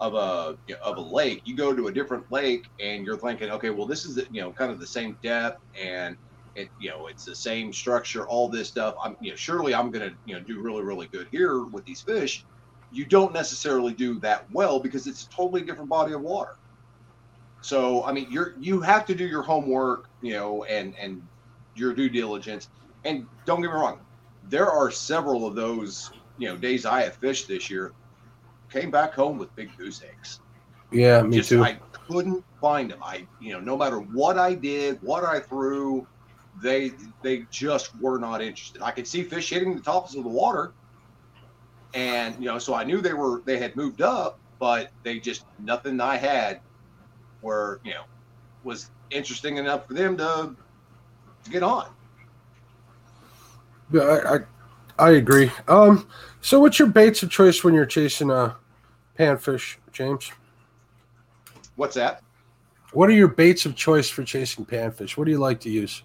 of a lake, you go to a different lake and you're thinking, okay, well, this is, you know, kind of the same depth and it, you know, it's the same structure, all this stuff. I'm, you know, surely I'm going to, you know, do really, really good here with these fish. You don't necessarily do that well because it's a totally different body of water. So, I mean, you have to do your homework, you know, and your due diligence. And don't get me wrong, there are several of those, you know, days I have fished this year, came back home with big goose eggs. Yeah, me too. I couldn't find them. You know, no matter what I did, what I threw, they just were not interested. I could see fish hitting the tops of the water, and you know, so I knew they had moved up, but they just nothing I had were, you know, was interesting enough for them to get on. Yeah, I agree. So what's your baits of choice when you're chasing panfish, James? What's that? What are your baits of choice for chasing panfish? What do you like to use?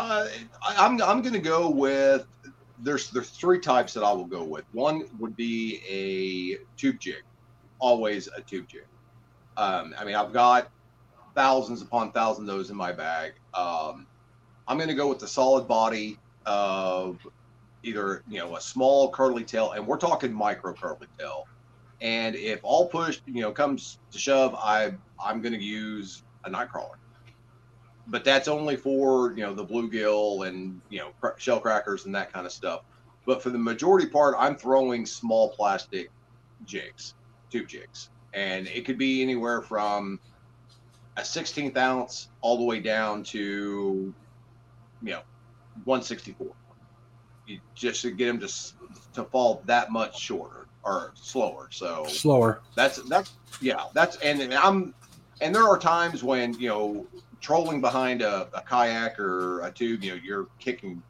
I'm going to go with, there's three types that I will go with. One would be a tube jig, always a tube jig. I mean, I've got thousands upon thousands of those in my bag. I'm going to go with the solid body of either, you know, a small curly tail, and we're talking micro curly tail. And if all pushed, you know, comes to shove, I'm going to use a night crawler. But that's only for, you know, the bluegill and, you know, shell crackers and that kind of stuff. But for the majority part, I'm throwing small plastic jigs, tube jigs. And it could be anywhere from a 16th ounce all the way down to, you know, 164. You just to get them to fall that much shorter or slower. So slower. And there are times when, you know, trolling behind a kayak or a tube, you know, you're kicking,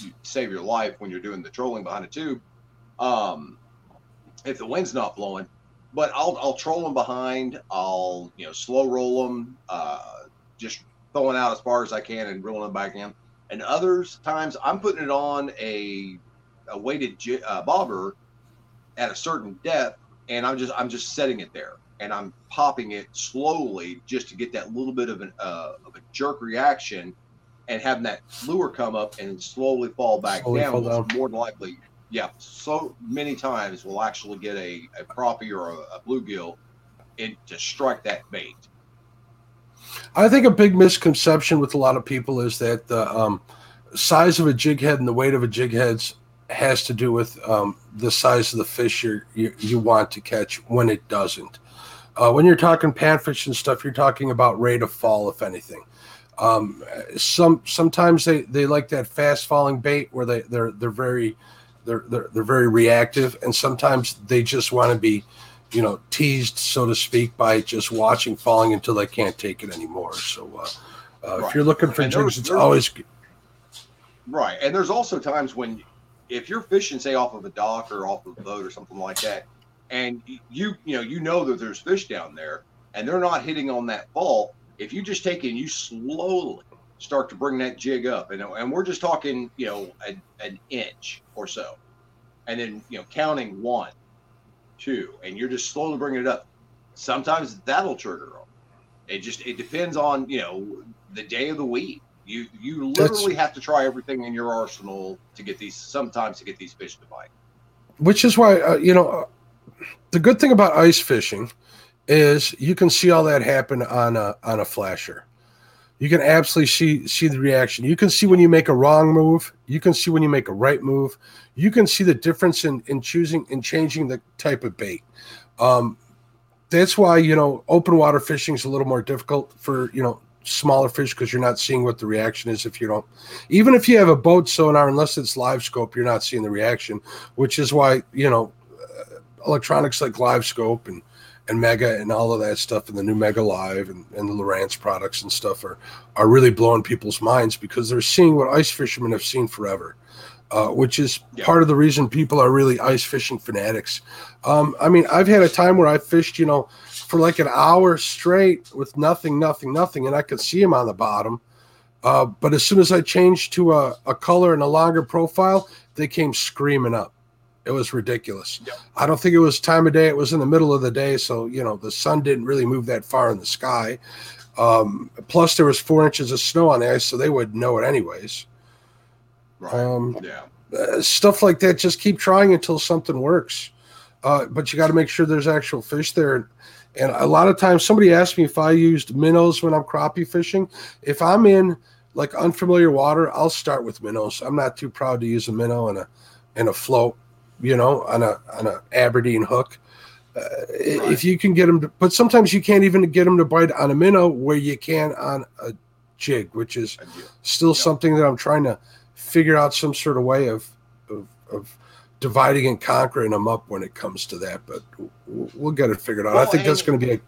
you save your life when you're doing the trolling behind a tube, if the wind's not blowing. But I'll troll them behind. I'll, you know, slow roll them, just throwing out as far as I can and reeling them back in. And others times I'm putting it on a weighted bobber at a certain depth, and I'm just setting it there. And I'm popping it slowly just to get that little bit of a jerk reaction, and having that lure come up and slowly fall back down. More than likely, yeah. So many times we'll actually get a crappie or a bluegill in to strike that bait. I think a big misconception with a lot of people is that the size of a jig head and the weight of a jig head's has to do with the size of the fish you want to catch. When it doesn't. When you're talking panfish and stuff, you're talking about rate of fall, if anything. Sometimes they like that fast falling bait where they're very reactive, and sometimes they just want to be, you know, teased, so to speak, by just watching falling until they can't take it anymore. So right. If you're looking for jigs, it's always good. Right, and there's also times when if you're fishing, say off of a dock or off of a boat or something like that, and you know that there's fish down there and they're not hitting on that fall, if you just take it and you slowly start to bring that jig up, and we're just talking, you know, an inch or so, and then, you know, counting 1, 2, and you're just slowly bringing it up, sometimes that'll trigger them. It depends on, you know, the day of the week. You literally have to try everything in your arsenal to get these fish to bite, which is why you know, the good thing about ice fishing is you can see all that happen on a flasher. You can absolutely see the reaction. You can see when you make a wrong move. You can see when you make a right move. You can see the difference in choosing and changing the type of bait. That's why, you know, open water fishing is a little more difficult for, you know, smaller fish, because you're not seeing what the reaction is. If you don't, even if you have a boat sonar, unless it's live scope, you're not seeing the reaction, which is why, you know, electronics like live scope and Mega and all of that stuff, and the new Mega Live and the Lowrance products and stuff are really blowing people's minds, because they're seeing what ice fishermen have seen forever. which is part of the reason people are really ice fishing fanatics. I mean, I've had a time where I fished, you know, for like an hour straight with nothing, and I could see them on the bottom. But as soon as I changed to a color and a longer profile, they came screaming up. It was ridiculous. Yep. I don't think it was time of day. It was in the middle of the day. So, you know, the sun didn't really move that far in the sky. Plus there was 4 inches of snow on the ice, so they would know it anyways. Right. Stuff like that. Just keep trying until something works. But you got to make sure there's actual fish there. And a lot of times somebody asked me if I used minnows when I'm crappie fishing. If I'm in like unfamiliar water, I'll start with minnows. I'm not too proud to use a minnow and a float, you know, on a Aberdeen hook. If you can get them to, but sometimes you can't even get them to bite on a minnow where you can on a jig, which is still something that I'm trying to figure out some sort of way of dividing and conquering them up when it comes to that, but we'll get it figured out. Well, I think that's going to be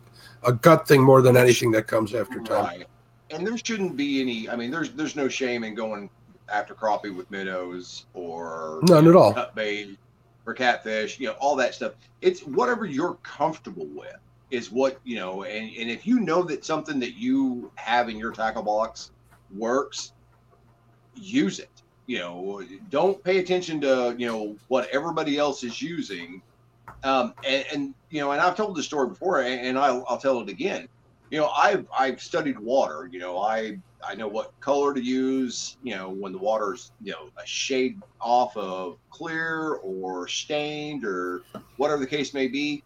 a gut thing more than anything that comes after time. Right. And there shouldn't be any, I mean, there's no shame in going after crappie with minnows or none at all. Cut bait or catfish, you know, all that stuff. It's whatever you're comfortable with is what, you know, and if you know that something that you have in your tackle box works, use it. You know, don't pay attention to, you know, what everybody else is using. And you know, and I've told this story before, and I'll tell it again. You know, I've studied water. You know, I know what color to use, you know, when the water's, you know, a shade off of clear or stained or whatever the case may be.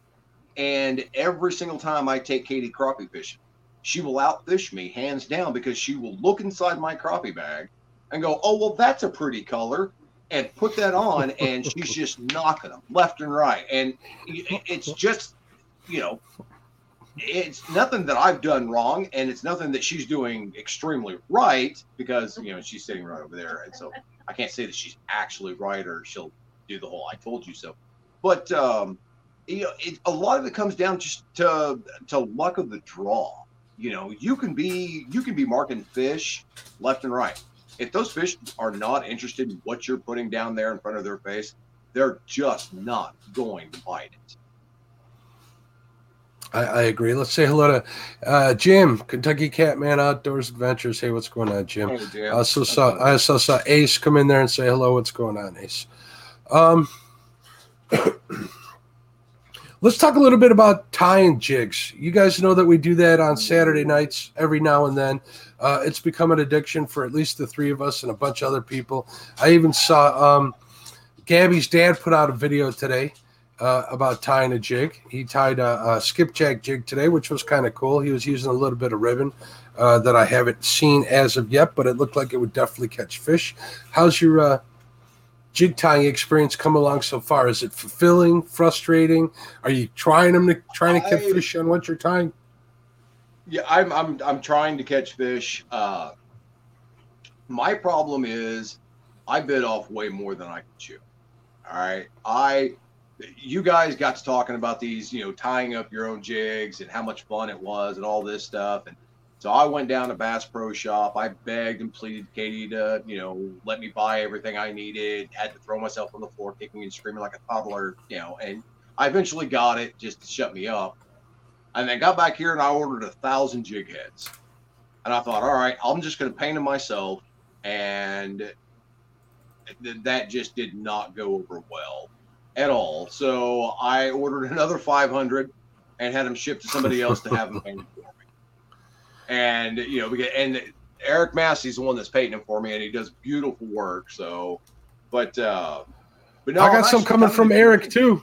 And every single time I take Katie crappie fishing, she will outfish me hands down, because she will look inside my crappie bag and go, oh, well, that's a pretty color, and put that on, and she's just knocking them left and right. And it's just, you know, it's nothing that I've done wrong, and it's nothing that she's doing extremely right, because, you know, she's sitting right over there. And so I can't say that she's actually right, or she'll do the whole I told you so. But, you know, a lot of it comes down just to luck of the draw. You know, you can be marking fish left and right. If those fish are not interested in what you're putting down there in front of their face, they're just not going to bite it. I agree. Let's say hello to Jim, Kentucky Catman Outdoors Adventures. Hey, what's going on, Jim? Hey, Jim. I also saw Ace come in there and say hello. What's going on, Ace? Let's talk a little bit about tying jigs. You guys know that we do that on Saturday nights every now and then. It's become an addiction for at least the three of us and a bunch of other people. I even saw Gabby's dad put out a video today about tying a jig. He tied a skipjack jig today, which was kind of cool. He was using a little bit of ribbon that I haven't seen as of yet, but it looked like it would definitely catch fish. How's your jig tying experience come along so far? Is it fulfilling, frustrating? Are you trying to catch fish on what you're tying? Yeah, I'm trying to catch fish. My problem is I bit off way more than I could chew. All right. You guys got to talking about these, you know, tying up your own jigs and how much fun it was and all this stuff. And so I went down to Bass Pro Shop. I begged and pleaded Katie to, you know, let me buy everything I needed. Had to throw myself on the floor, kicking and screaming like a toddler, you know. And I eventually got it just to shut me up. And then got back here and I ordered 1,000 jig heads. And I thought, all right, I'm just going to paint them myself. And that just did not go over well at all. So I ordered another 500 and had them shipped to somebody else to have them painted for me. And, you know, and Eric Massey's the one that's painting them for me, and he does beautiful work. So, but no, I got some coming from Eric too.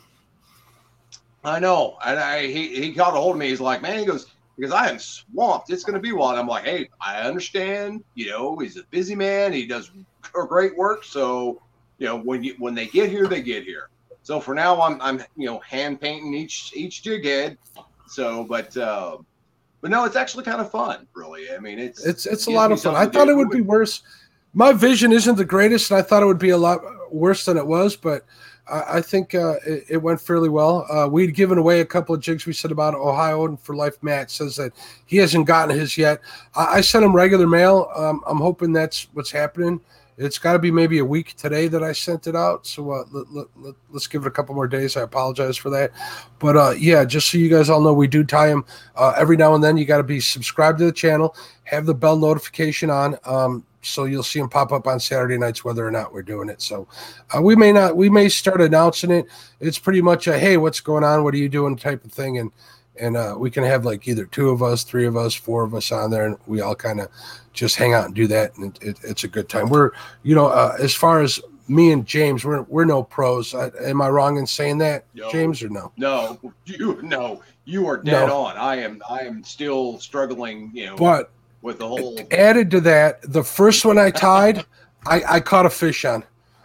I know. And he got a hold of me. He's like, man, he goes, because I am swamped. It's going to be wild. I'm like, hey, I understand, you know, he's a busy man. He does great work. So, you know, when they get here, they get here. So for now I'm, you know, hand painting each jig head. So, but no, it's actually kind of fun, really. I mean, it's a lot of fun. I thought it would be worse. My vision isn't the greatest, and I thought it would be a lot worse than it was, but I think it went fairly well. We'd given away a couple of jigs. We said about Ohio and for Life. Matt says that he hasn't gotten his yet. I sent him regular mail. I'm hoping that's what's happening. It's got to be maybe a week today that I sent it out. So let's give it a couple more days. I apologize for that. But yeah, just so you guys all know, we do tie them every now and then. You got to be subscribed to the channel, have the bell notification on. So you'll see them pop up on Saturday nights, whether or not we're doing it. So we may start announcing it. It's pretty much a, hey, what's going on? What are you doing? Type of thing. And we can have like either two of us, three of us, four of us on there, and we all kind of just hang out and do that. And it's a good time. We're, you know, as far as me and James, we're no pros. Am I wrong in saying that, James, or no? No, you are dead on. I am still struggling, you know, but with the whole. Added to that, the first one I tied, I caught a fish on.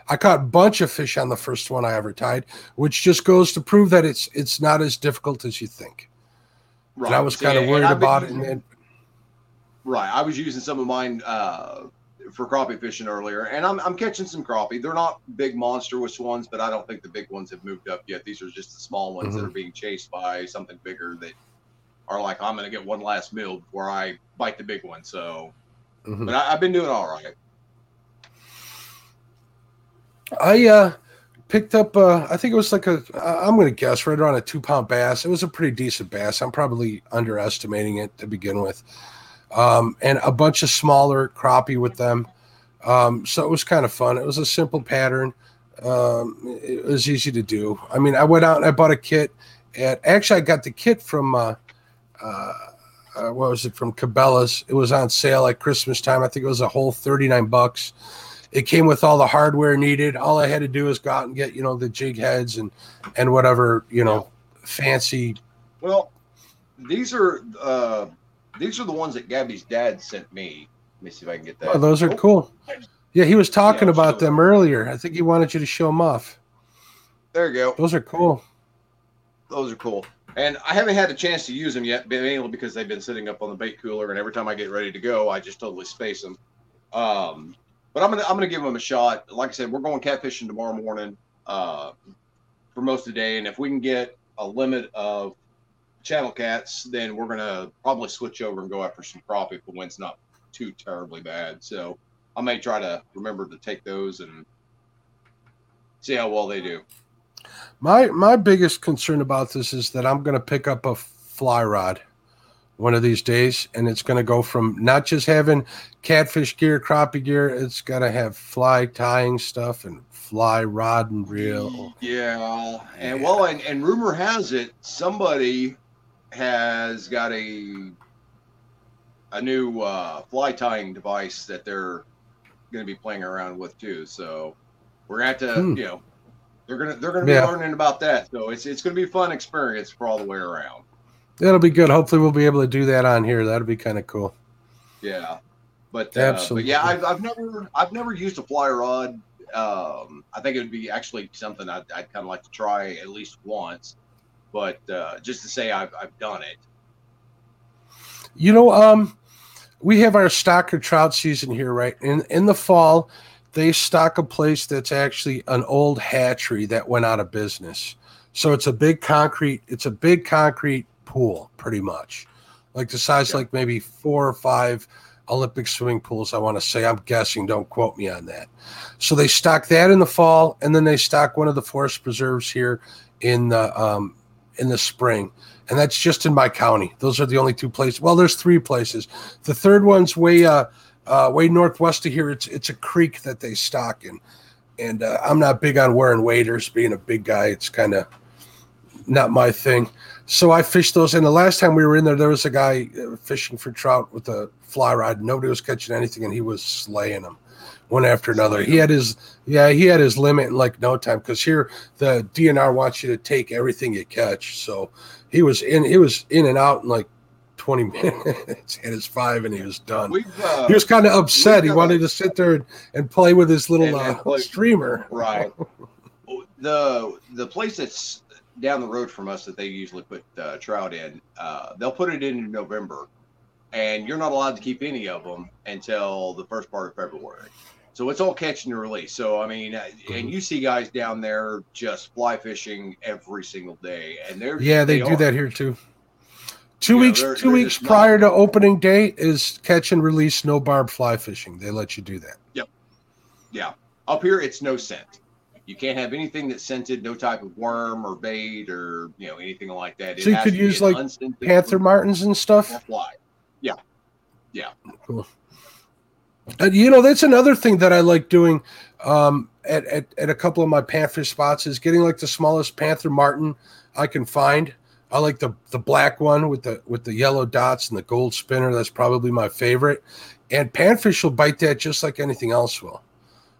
I caught a bunch of fish on the first one I ever tied, which just goes to prove that it's not as difficult as you think. Right. I was kind of worried about it. Right. I was using some of mine for crappie fishing earlier, and I'm catching some crappie. They're not big monstrous ones, but I don't think the big ones have moved up yet. These are just the small ones that are being chased by something bigger that are like, I'm going to get one last meal before I bite the big one. So, but I've been doing all right. I picked up, I think it was like I'm going to guess, right around a 2-pound bass. It was a pretty decent bass. I'm probably underestimating it to begin with. And a bunch of smaller crappie with them. So it was kind of fun. It was a simple pattern. It was easy to do. I mean, I went out and I bought a kit. Actually, I got the kit from, from Cabela's. It was on sale at Christmas time. I think it was a whole $39. It came with all the hardware needed. All I had to do is go out and get, you know, the jig heads and whatever, you know, fancy. Well, these are the ones that Gabby's dad sent me. Let me see if I can get that. Oh, those are cool. Yeah, he was talking about them earlier. I think he wanted you to show them off. There you go. Those are cool. Those are cool. And I haven't had a chance to use them yet, mainly because they've been sitting up on the bait cooler, and every time I get ready to go, I just totally space them. But I'm gonna give them a shot. Like I said, we're going catfishing tomorrow morning for most of the day, and if we can get a limit of channel cats, then we're gonna probably switch over and go after some crappie if the wind's not too terribly bad. So I may try to remember to take those and see how well they do. My biggest concern about this is that I'm gonna pick up a fly rod one of these days, and it's going to go from not just having catfish gear, crappie gear, it's got to have fly tying stuff and fly rod and reel. Yeah. And well, and rumor has it, somebody has got a new fly tying device that they're going to be playing around with too. So we're going to have to, you know, they're going to be learning about that. So it's going to be a fun experience for all the way around. That'll be good. Hopefully we'll be able to do that on here. That'll be kind of cool. Yeah. But yeah, I've never used a fly rod. I think it would be actually something I'd kind of like to try at least once, but just to say I've done it. You know, we have our stock or trout season here, right? In the fall, they stock a place that's actually an old hatchery that went out of business. So it's a big concrete pool, pretty much like the size like maybe 4 or 5 Olympic swimming pools, I want to say. I'm guessing, don't quote me on that. So they stock that in the fall, and then they stock one of the forest preserves here in the spring, and that's just in my county. Those are the only two places. Well, there's 3 places. The third one's way northwest of here. It's a creek that they stock in, and I'm not big on wearing waders. Being a big guy, it's kind of not my thing. So I fished those, and the last time we were in there, there was a guy fishing for trout with a fly rod. Nobody was catching anything, and he was slaying them one after another. He had his limit in like no time, because here the DNR wants you to take everything you catch. So he was in and out in like 20 minutes, and his 5, and he was done. He was kind of upset. He wanted to sit there and play with his little streamer. Right. The place that's down the road from us that they usually put trout in, they'll put it in November, and you're not allowed to keep any of them until the first part of February. So it's all catch and release. So I mean, and you see guys down there just fly fishing every single day, and they do that here too. Two weeks prior to opening day is catch and release, no barb fly fishing. They let you do that. Yep. Yeah. Up here, it's no scent. You can't have anything that's scented, no type of worm or bait or, you know, anything like that. So you could use like Panther Martins and stuff? Yeah. Yeah. Cool. And, you know, that's another thing that I like doing at a couple of my panfish spots is getting like the smallest Panther Martin I can find. I like the black one with the yellow dots and the gold spinner. That's probably my favorite. And panfish will bite that just like anything else will.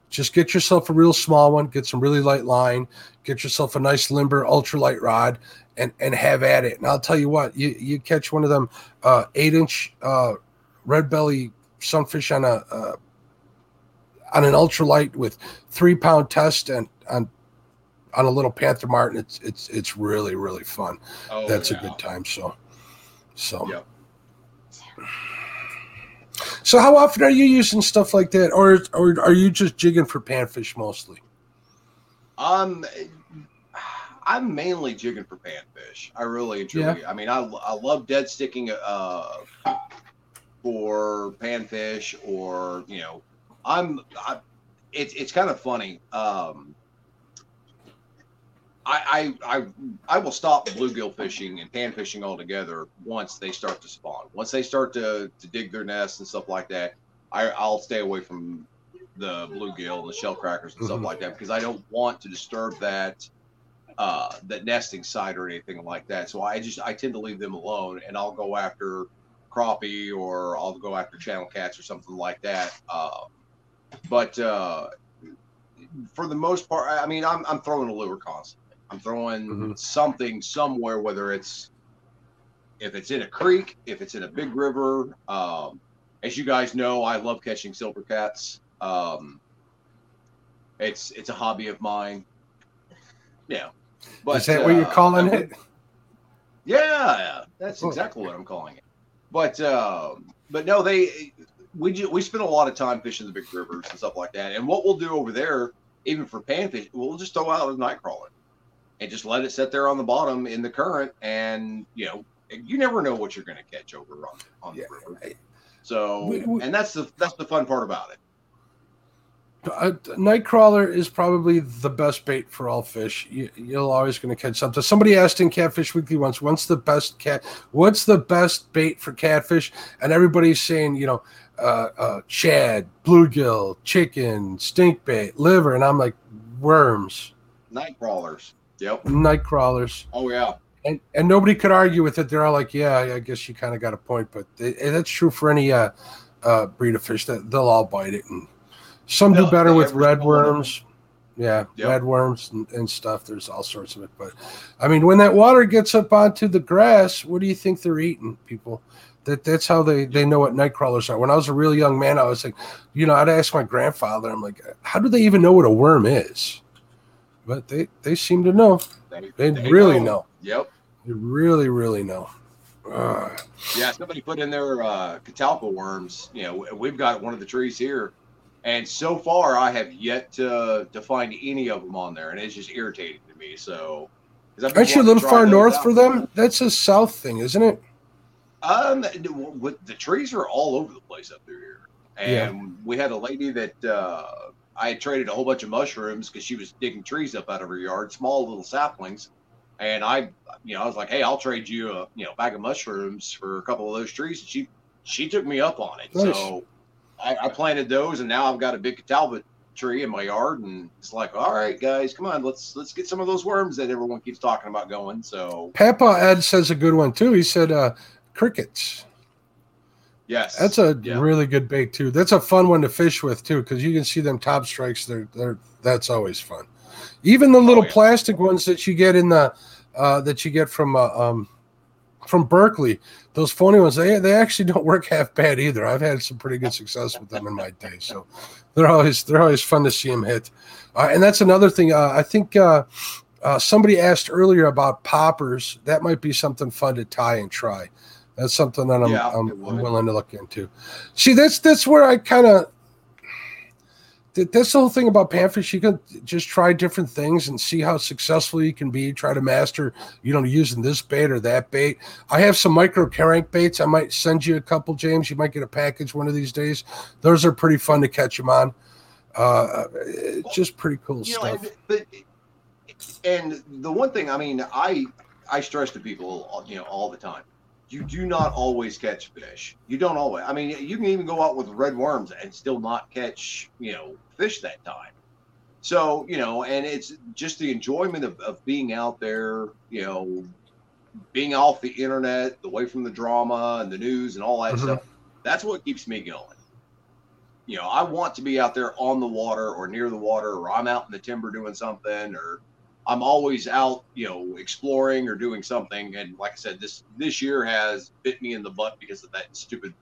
Just get yourself a real small one, get some really light line, get yourself a nice limber ultralight rod, and have at it. And I'll tell you what, you catch one of them 8-inch red belly sunfish on an ultralight with 3-pound test and on a little Panther Martin, it's really, really fun. Oh, that's a good time. So. Yep. So how often are you using stuff like that, or are you just jigging for panfish mostly? I'm mainly jigging for panfish. I really enjoy it. I mean, I love dead sticking for panfish, or you know, it's kind of funny. I will stop bluegill fishing and pan fishing altogether once they start to spawn. Once they start to dig their nests and stuff like that, I'll stay away from the bluegill and the shell crackers and stuff like that, because I don't want to disturb that nesting site or anything like that. So I tend to leave them alone, and I'll go after crappie, or I'll go after channel cats or something like that. But for the most part, I mean, I'm throwing a lure constantly. I'm throwing something somewhere, whether if it's in a creek, if it's in a big river. As you guys know, I love catching silver cats. It's a hobby of mine. Yeah. But is that what you're calling it? Yeah, that's exactly what I'm calling it. But no, we spend a lot of time fishing the big rivers and stuff like that. And what we'll do over there, even for panfish, we'll just throw out a night crawler and just let it sit there on the bottom in the current, and you know, you never know what you're going to catch over on the river. So, and that's the fun part about it. Nightcrawler is probably the best bait for all fish. You're always going to catch something. Somebody asked in Catfish Weekly once, "What's the best bait for catfish?" And everybody's saying, you know, shad, bluegill, chicken, stink bait, liver, and I'm like, worms. Night crawlers. Yep. Night crawlers. Oh yeah. And nobody could argue with it. They're all like, yeah, I guess you kind of got a point, but that's true for any breed of fish. That they'll all bite it, and some do better with red worms. Yeah, yep. Red worms and stuff. There's all sorts of it, but I mean, when that water gets up onto the grass, what do you think they're eating, people? That's how they know what night crawlers are. When I was a real young man, I was like, you know, I'd ask my grandfather, I'm like, how do they even know what a worm is? But they seem to know. They really know. Yep. They really, really know. Yeah, somebody put in their catalpa worms. You know, we've got one of the trees here, and so far I have yet to find any of them on there, and it's just irritating to me. So, aren't you a little far north for them? That's a south thing, isn't it? The trees are all over the place up there here, and we had a lady that I had traded a whole bunch of mushrooms because she was digging trees up out of her yard, small little saplings, and I was like, hey, I'll trade you a bag of mushrooms for a couple of those trees, and she took me up on it. Nice. So I planted those, and now I've got a big catalpa tree in my yard, and it's like, all right, guys, come on, let's get some of those worms that everyone keeps talking about going. So Papa Ed says a good one too. He said, crickets. Yes, that's a really good bait too. That's a fun one to fish with too, because you can see them top strikes. That's always fun. Even the little plastic ones that you get in the that you get from Berkeley, those phony ones, they actually don't work half bad either. I've had some pretty good success with them in my day, so they're always fun to see them hit. And that's another thing. I think. Somebody asked earlier about poppers. That might be something fun to tie and try. That's something that I'm willing to look into. See, that's where I kind of – that's the whole thing about panfish. You can just try different things and see how successful you can be. Try to master, using this bait or that bait. I have some micro-crank baits. I might send you a couple, James. You might get a package one of these days. Those are pretty fun to catch them on. Just pretty cool stuff. And the one thing, I mean, I stress to people, you know, all the time, you do not always catch fish. You don't always. I mean, you can even go out with red worms and still not catch, you know, fish that time. So, you know, and it's just the enjoyment of being out there, you know, being off the internet, away from the drama and the news and all that stuff. That's what keeps me going. You know, I want to be out there on the water or near the water, or I'm out in the timber doing something, or I'm always out, you know, exploring or doing something. And like I said, this year has bit me in the butt because of that stupid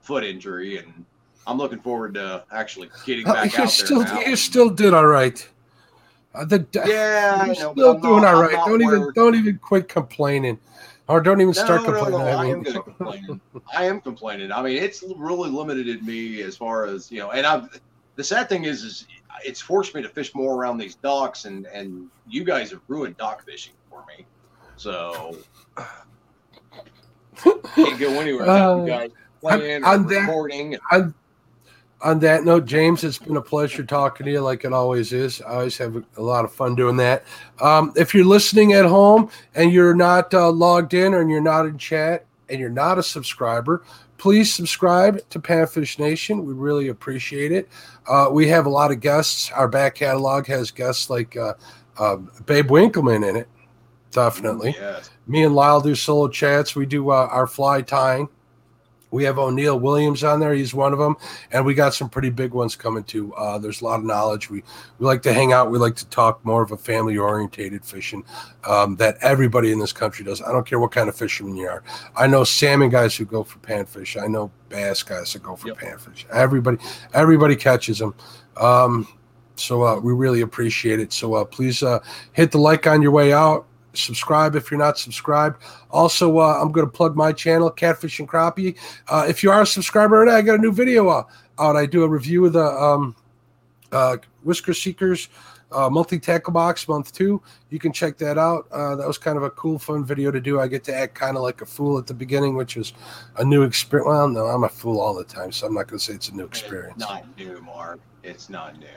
foot injury, and I'm looking forward to actually getting back out there. You still did all right. You're doing all right. Don't even quit complaining, or don't even start complaining. I am complaining. I mean, it's really limited me as far as, you know. And the sad thing is it's forced me to fish more around these docks, and you guys have ruined dock fishing for me. So can't go anywhere without you guys playing or recording. On that note, James, it's been a pleasure talking to you, like it always is. I always have a lot of fun doing that. If you're listening at home and you're not logged in, and you're not in chat, and you're not a subscriber, please subscribe to Panfish Nation. We really appreciate it. We have a lot of guests. Our back catalog has guests like Babe Winkleman in it, definitely. Yes. Me and Lyle do solo chats. We do our fly tying. We have O'Neill Williams on there. He's one of them. And we got some pretty big ones coming, too. There's a lot of knowledge. We like to hang out. We like to talk more of a family-orientated fishing that everybody in this country does. I don't care what kind of fisherman you are. I know salmon guys who go for panfish. I know bass guys who go for panfish. Everybody catches them. So we really appreciate it. So please hit the like on your way out. Subscribe if you're not subscribed. Also, I'm going to plug my channel, Catfish and Crappie. If you are a subscriber, I got a new video out. I do a review of the Whisker Seekers monthly tackle box, month 2. You can check that out. That was kind of a cool, fun video to do. I get to act kind of like a fool at the beginning, which is a new experience. Well, no, I'm a fool all the time, so I'm not going to say it's a new experience. It's not new, Mark. It's not new.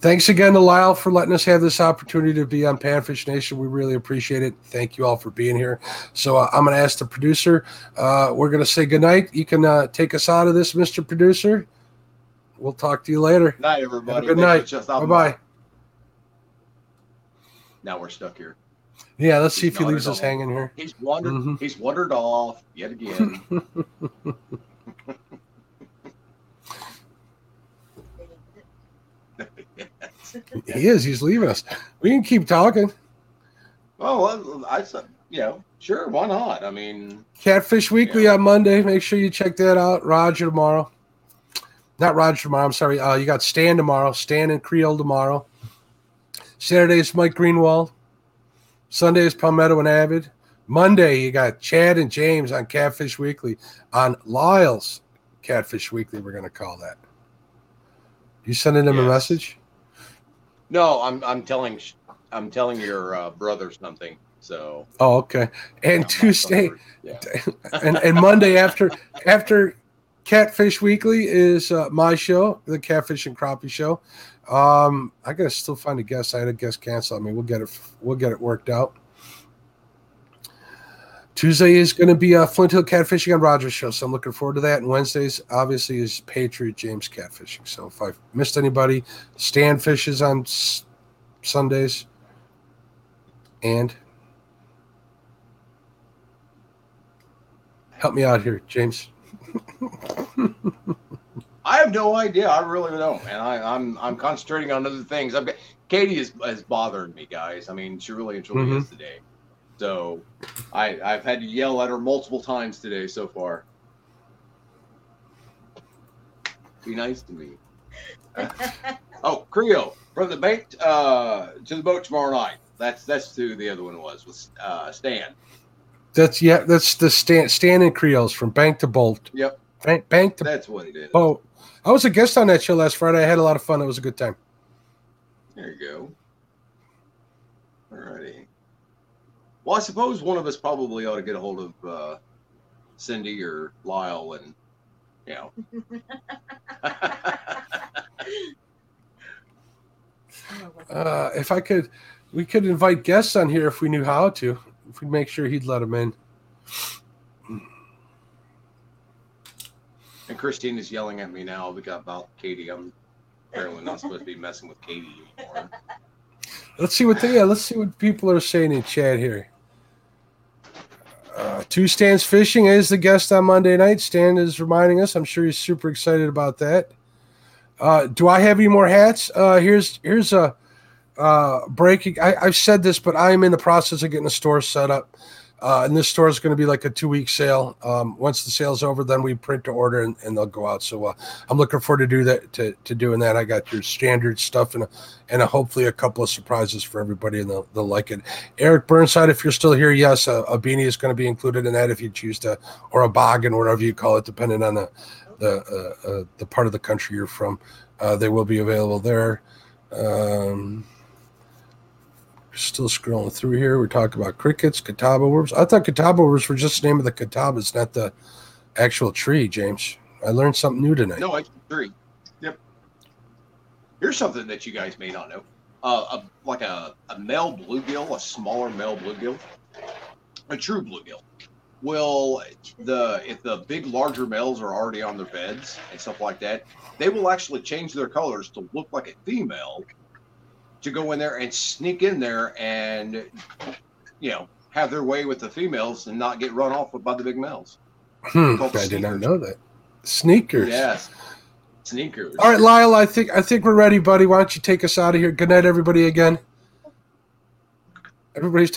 Thanks again to Lyle for letting us have this opportunity to be on Panfish Nation. We really appreciate it. Thank you all for being here. So I'm going to ask the producer. We're going to say goodnight. You can take us out of this, Mr. Producer. We'll talk to you later. Good night, everybody. Good night. Bye-bye. Now we're stuck here. Yeah, let's see if he leaves us hanging here. He's wandered, He's wandered off yet again. He is. He's leaving us. We can keep talking. Well, I said, you know, sure, why not? I mean, Catfish Weekly on Monday. Make sure you check that out. Roger tomorrow. Not Roger tomorrow. I'm sorry. You got Stan tomorrow. Stan and Creole tomorrow. Saturday is Mike Greenwell. Sunday is Palmetto and Avid. Monday, you got Chad and James on Catfish Weekly. On Lyle's Catfish Weekly, we're going to call that. You sending him a message? No, I'm telling your brother something. So. Oh, okay. And Tuesday, and Monday after Catfish Weekly is my show, the Catfish and Crappie Show. I gotta still find a guest. I had a guest cancel on me. We'll get it worked out. Tuesday is going to be Flint Hill Catfishing on Roger's show, so I'm looking forward to that. And Wednesdays, obviously, is Patriot James Catfishing. So if I've missed anybody, Stan fishes on Sundays. And help me out here, James. I have no idea. I really don't, man. I'm concentrating on other things. Katie has bothered me, guys. I mean, she really enjoyed us today. So I've had to yell at her multiple times today so far. Be nice to me. Creole, from the bank to the boat tomorrow night. That's who the other one was with Stan. That's the Stan and Creoles from Bank to Bolt. Yep. Bank to Bolt. That's what it is. Oh, I was a guest on that show last Friday. I had a lot of fun. It was a good time. There you go. All righty. Well, I suppose one of us probably ought to get a hold of Cindy or Lyle and, you know. if I could, we could invite guests on here if we knew how to. If we'd make sure he'd let them in. And Christine is yelling at me now about Katie. I'm apparently not supposed to be messing with Katie anymore. Let's see what let's see what people are saying in chat here. Two Stans Fishing is the guest on Monday night. Stan is reminding us. I'm sure he's super excited about that. Do I have any more hats? Here's a breaking. I've said this, but I am in the process of getting a store set up. And this store is going to be like a 2-week sale. Once the sale's over, then we print to order and they'll go out. So I'm looking forward to doing that. I got your standard stuff and hopefully a couple of surprises for everybody, and they'll like it. Eric Burnside, if you're still here, yes, a beanie is going to be included in that if you choose to, or a boggin, whatever you call it, depending on the part of the country you're from. They will be available there. Still scrolling through here. We're talking about crickets, catawba worms. I thought catawba worms were just the name of the catawbas, not the actual tree, James. I learned something new tonight. No, I agree. Yep. Here's something that you guys may not know. Like a male bluegill, a smaller male bluegill, a true bluegill. Well, if the big, larger males are already on their beds and stuff like that, they will actually change their colors to look like a female, to go in there and sneak in there and, have their way with the females and not get run off by the big males. I did not know that. Sneakers. Yes. Sneakers. All right, Lyle, I think we're ready, buddy. Why don't you take us out of here? Good night, everybody, again. Everybody's